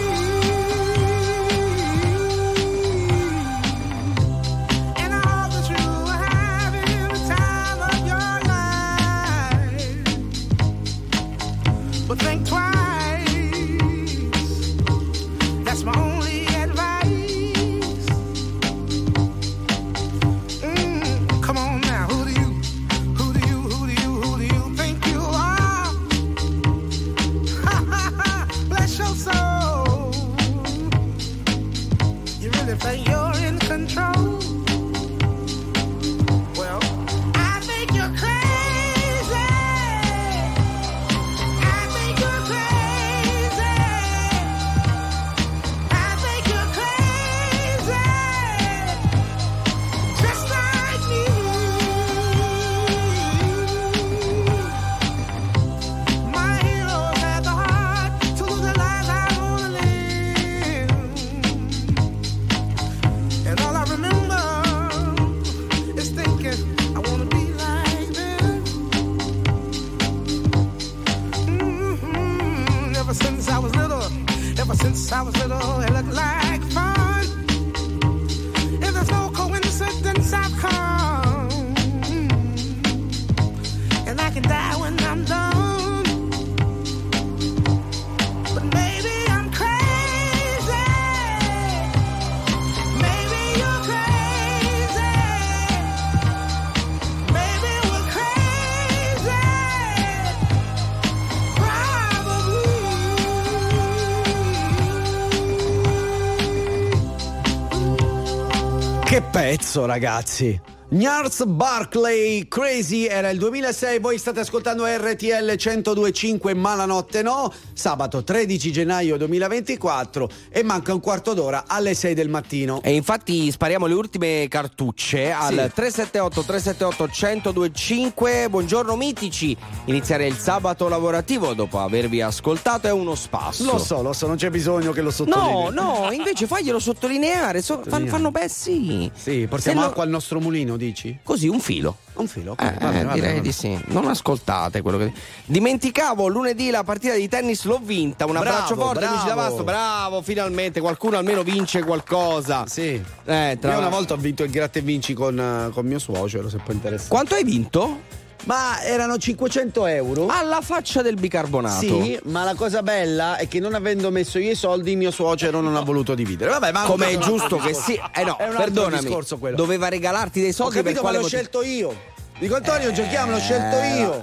Pezzo, ragazzi. Gnarls Barkley, Crazy, era il 2006. Voi state ascoltando RTL 102.5, ma la notte no. Sabato 13 gennaio 2024 e manca un quarto d'ora alle 6 del mattino. E infatti spariamo le ultime cartucce al 378-378-1025. Buongiorno mitici, iniziare il sabato lavorativo dopo avervi ascoltato è uno spasso. Lo so, non c'è bisogno che lo sottolinei. No, invece faglielo sottolineare. Fanno beh sì, portiamo acqua al nostro mulino, dici? Così, un filo, okay. Direi di sì. Non ascoltate quello che... Dimenticavo lunedì la partita di tennis, l'ho vinta. Un abbraccio forte, amici da Vasto. Bravo, finalmente qualcuno almeno vince qualcosa. Sì. Io una volta ho vinto il gratta e vinci con mio suocero, se può interessare. Quanto hai vinto? Ma erano 500 euro alla faccia del bicarbonato. Sì, ma la cosa bella è che non avendo messo io i soldi, mio suocero non ha voluto dividere. Vabbè, ma come è giusto che sì. No, è un perdonami. Discorso quello. Doveva regalarti dei soldi. Ho capito, per quale l'ho scelto io. Dico Antonio, giochiamo, l'ho scelto io.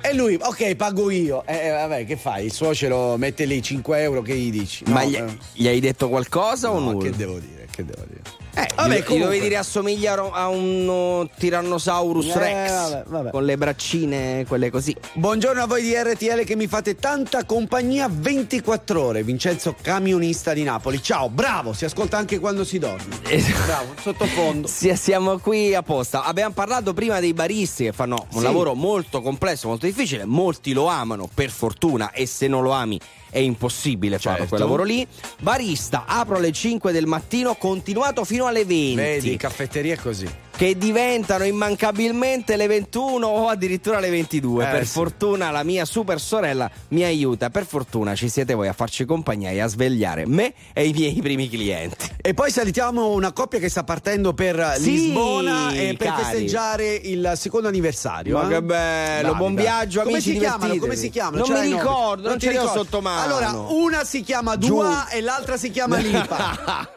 E lui, ok, pago io. Vabbè, che fai? Il suocero mette lì 5 euro, che gli dici? No, ma gli hai detto qualcosa o nulla? Che devo dire? Vabbè, comunque... dovevi dire assomiglia a un Tyrannosaurus Rex, vabbè. Con le braccine, quelle così. Buongiorno a voi di RTL che mi fate tanta compagnia 24 ore. Vincenzo, camionista di Napoli. Ciao, bravo, si ascolta anche quando si dorme. Bravo, sottofondo. Sì, siamo qui apposta. Abbiamo parlato prima dei baristi che fanno un lavoro molto complesso, molto difficile. Molti lo amano, per fortuna, e se non lo ami è impossibile fare quel lavoro lì. Barista, apro alle 5 del mattino, continuato fino alle 20. Vedi, caffetteria è così, che diventano immancabilmente le 21 o addirittura le 22. Per fortuna la mia super sorella mi aiuta. Per fortuna ci siete voi a farci compagnia e a svegliare me e i miei primi clienti. E poi salutiamo una coppia che sta partendo per Lisbona per festeggiare il secondo anniversario. Ma che bello, buon viaggio, come amici, come si chiamano? Non mi ricordo, non ce li ho sotto mano. Allora, una si chiama Dua e l'altra si chiama Lipa.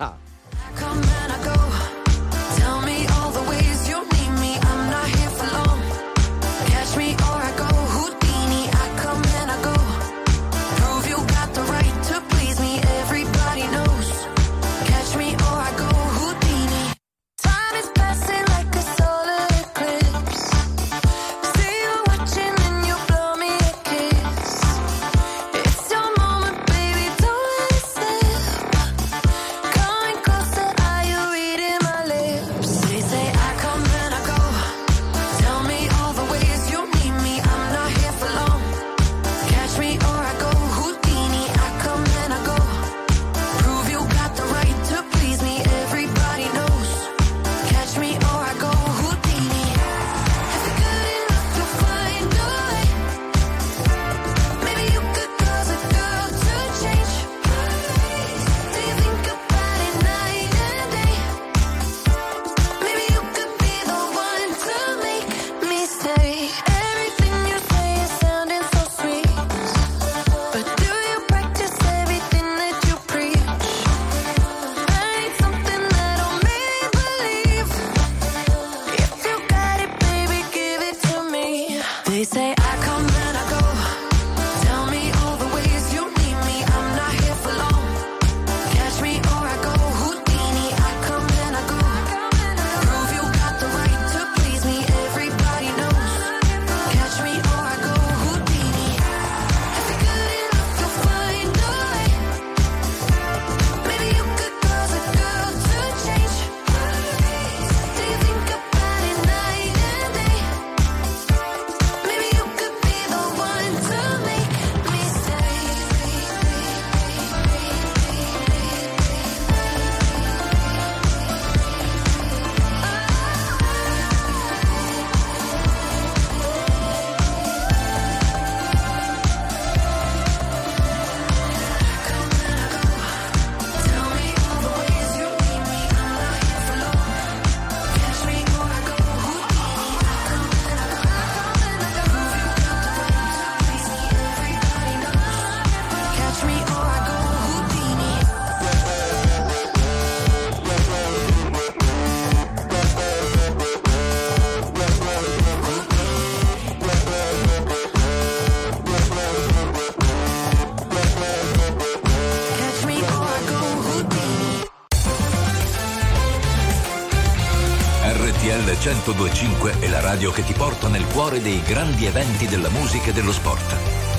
RTL 102.5 è la radio che ti porta nel cuore dei grandi eventi della musica e dello sport.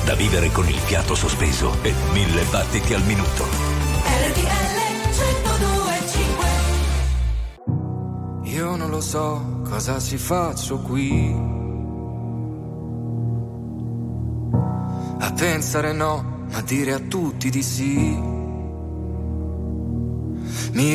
Da vivere con il fiato sospeso e 1000 battiti al minuto. RTL 102.5. Io non lo so cosa ci faccio qui, a pensare no, ma dire a tutti di sì. Mi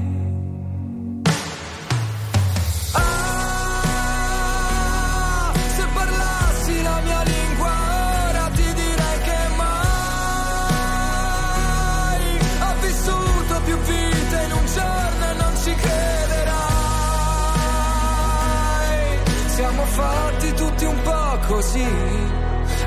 Fatti tutti un po' così,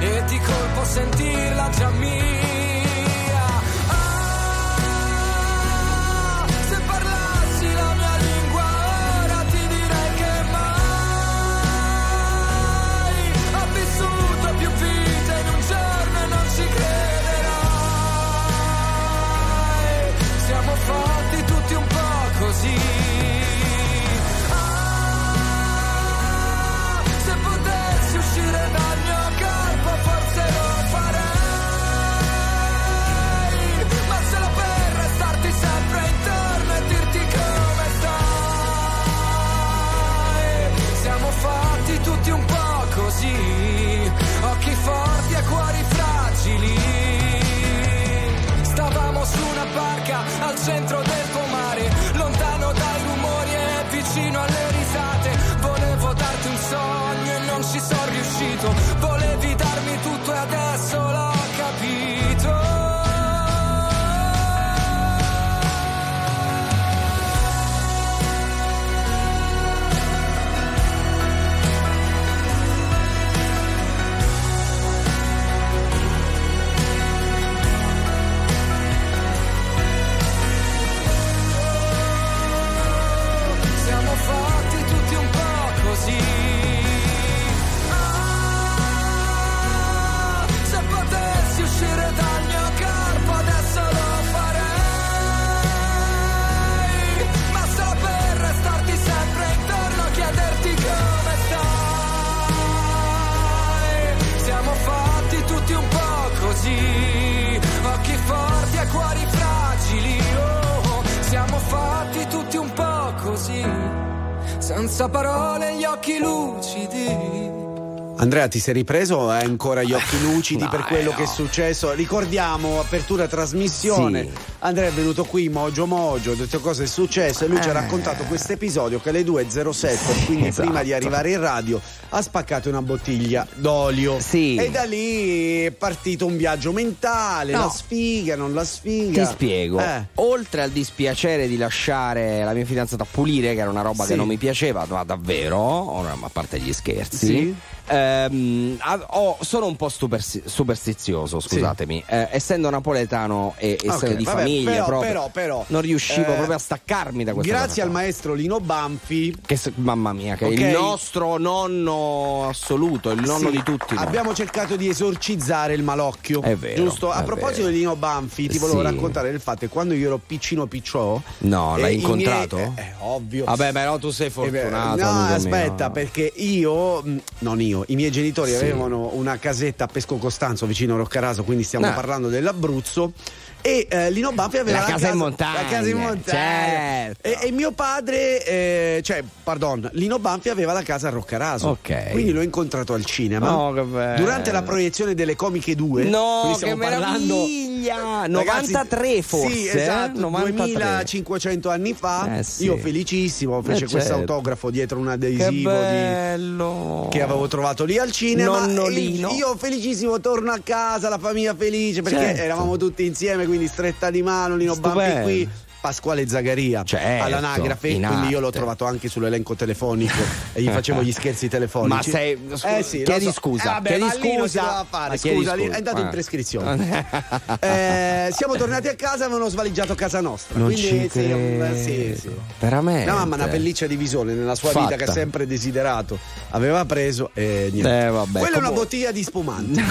e di colpo sentirla già mia. Occhi forti e cuori fragili. Stavamo su una barca al centro del pomare, lontano dai rumori e vicino alle risate. Volevo darti un sogno e non ci sono riuscito. Volevi darmi tutto e adesso l'ho capito. Occhi forti e cuori fragili, oh, oh. Siamo fatti tutti un po' così, senza parole, gli occhi lucidi. Andrea, ti sei ripreso? Hai ancora gli occhi lucidi per quello che è successo? Ricordiamo, apertura trasmissione, sì. Andrea è venuto qui, Mojo, ha detto cosa è successo e lui ci ha raccontato questo episodio che alle 2.07, sì, quindi esatto, prima di arrivare in radio, ha spaccato una bottiglia d'olio. Sì. E da lì è partito un viaggio mentale, no. La sfiga, non la sfiga. Ti spiego, oltre al dispiacere di lasciare la mia fidanzata a pulire, che era una roba, sì, che non mi piaceva, ma davvero, a parte gli scherzi, sì. Sono un po' superstizioso, scusatemi, sì. Essendo napoletano e essendo di famiglia, però, non riuscivo proprio a staccarmi da questa grazie cosa. Al maestro Lino Banfi, che mamma mia, che è il nostro nonno assoluto, il nonno, sì, di tutti noi. Abbiamo cercato di esorcizzare il malocchio, è vero, giusto? A proposito di Lino Banfi, ti volevo, sì, raccontare del fatto che quando io ero picciò, no, l'hai incontrato? Ovvio. Vabbè, però tu sei fortunato. No, aspetta, mio, perché io, non io, i miei genitori, sì, avevano una casetta a Pescocostanzo vicino a Roccaraso, quindi stiamo parlando dell'Abruzzo. E Lino Banfi aveva la casa in montagna. Certo. E mio padre, Lino Banfi aveva la casa a Roccaraso. Okay. Quindi l'ho incontrato al cinema durante la proiezione delle Comiche 2. No, che meraviglia! 93 forse. Sì, esatto, 2500 anni fa. Sì. Io felicissimo, fece questo autografo dietro un adesivo che avevo trovato lì al cinema. Io felicissimo torno a casa, la famiglia felice, perché eravamo tutti insieme. Quindi stretta di mano, Lino Banfi qui, Pasquale Zagaria, all'anagrafe, quindi io l'ho trovato anche sull'elenco telefonico e gli facevo gli scherzi telefonici. Ma sei scusa, è andato in prescrizione. Siamo tornati a casa, avevano svaligiato casa nostra, non quindi sì, veramente la mamma una pelliccia di visone nella sua vita che ha sempre desiderato aveva preso e niente. Quella è una bottiglia di spumante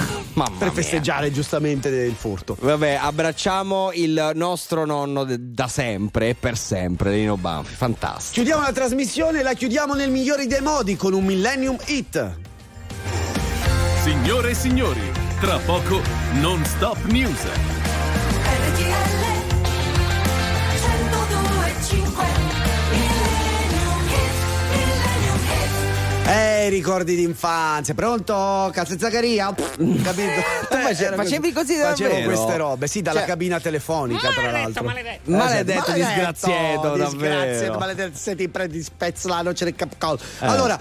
per festeggiare giustamente il furto. Vabbè, abbracciamo il nostro nonno da sempre e per sempre, Lino Banfi, fantastico. Chiudiamo la trasmissione e la chiudiamo nel migliore dei modi con un Millennium Hit. Signore e signori, tra poco Non Stop News. RTL 102.5 Millennium Hit. Ricordi d'infanzia. Pronto? Calze Zagaria? Capito? Facevi così davvero? Facevo queste robe, sì, dalla cabina telefonica, maledetto, tra l'altro. Maledetto disgraziato, davvero. Maledetto, se ti prendi spezzo la noce del capcol. Allora,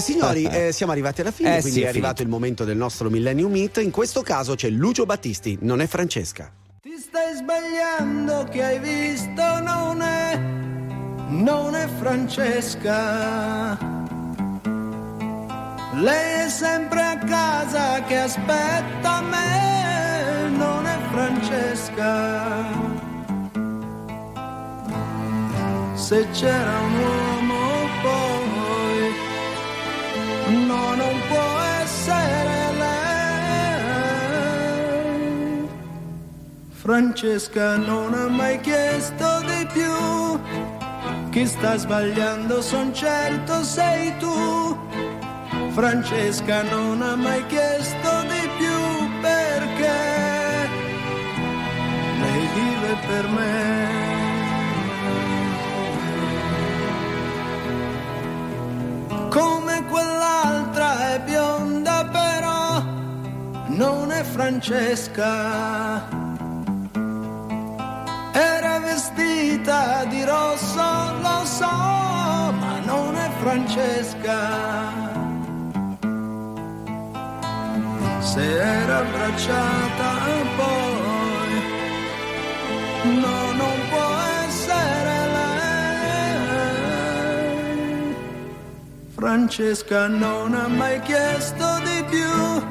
signori, siamo arrivati alla fine, quindi sì, è arrivato il momento del nostro Millennium Meet. In questo caso c'è Lucio Battisti, non è Francesca. Ti stai sbagliando, che hai visto non è Francesca. Lei è sempre a casa che aspetta me, non è Francesca. Se c'era un uomo poi, no, non può essere lei. Francesca non ha mai chiesto di più, chi sta sbagliando son certo sei tu. Francesca non ha mai chiesto di più perché lei vive per me. Come quell'altra è bionda però non è Francesca. Era vestita di rosso, lo so, ma non è Francesca. Se era abbracciata poi, no, non può essere lei. Francesca non ha mai chiesto di più,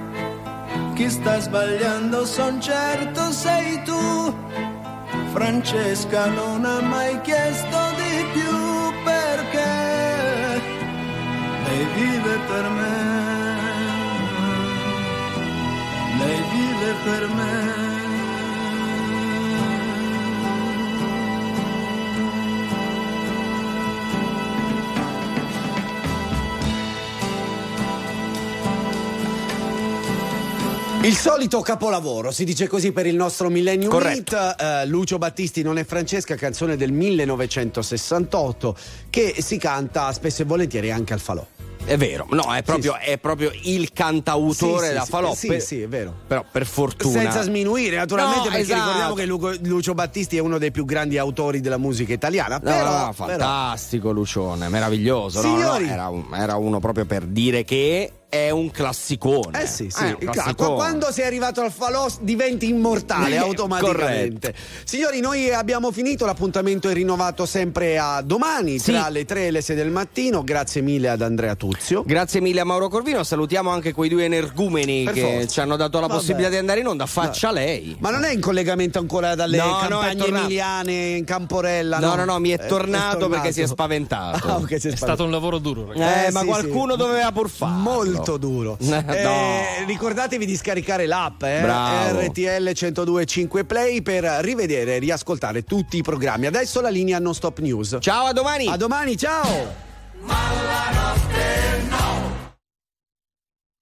chi sta sbagliando son certo sei tu. Francesca non ha mai chiesto di più perché lei vive per me. Lei vive per me. Il solito capolavoro, si dice così per il nostro Millennium Meet. Lucio Battisti non è Francesca, canzone del 1968 che si canta spesso e volentieri anche al falò. È vero, no, è proprio il cantautore della faloppe. Sì, è vero. Però per fortuna. Senza sminuire, naturalmente, perché ricordiamo che Lucio Battisti è uno dei più grandi autori della musica italiana. Però, fantastico, Lucione, meraviglioso. Signori, era uno proprio per dire che è un classicone. Classicone. Quando sei arrivato al falò diventi immortale automaticamente. Corretto. Signori, noi abbiamo finito, l'appuntamento è rinnovato sempre a domani tra le 3 e le 6 del mattino. Grazie mille ad Andrea Tuzzi. Grazie mille a Mauro Corvino. Salutiamo anche quei due energumeni che ci hanno dato la possibilità di andare in onda. Faccia lei. Ma non è in collegamento ancora dalle campagne emiliane in Camporella? No, mi è tornato perché si è spaventato. È stato un lavoro duro, ragazzi. Ma qualcuno doveva pur farlo. Molto duro. Ricordatevi di scaricare l'app RTL 102.5 Play per rivedere e riascoltare tutti i programmi. Adesso la linea Non Stop News. Ciao, a domani. A domani, ciao.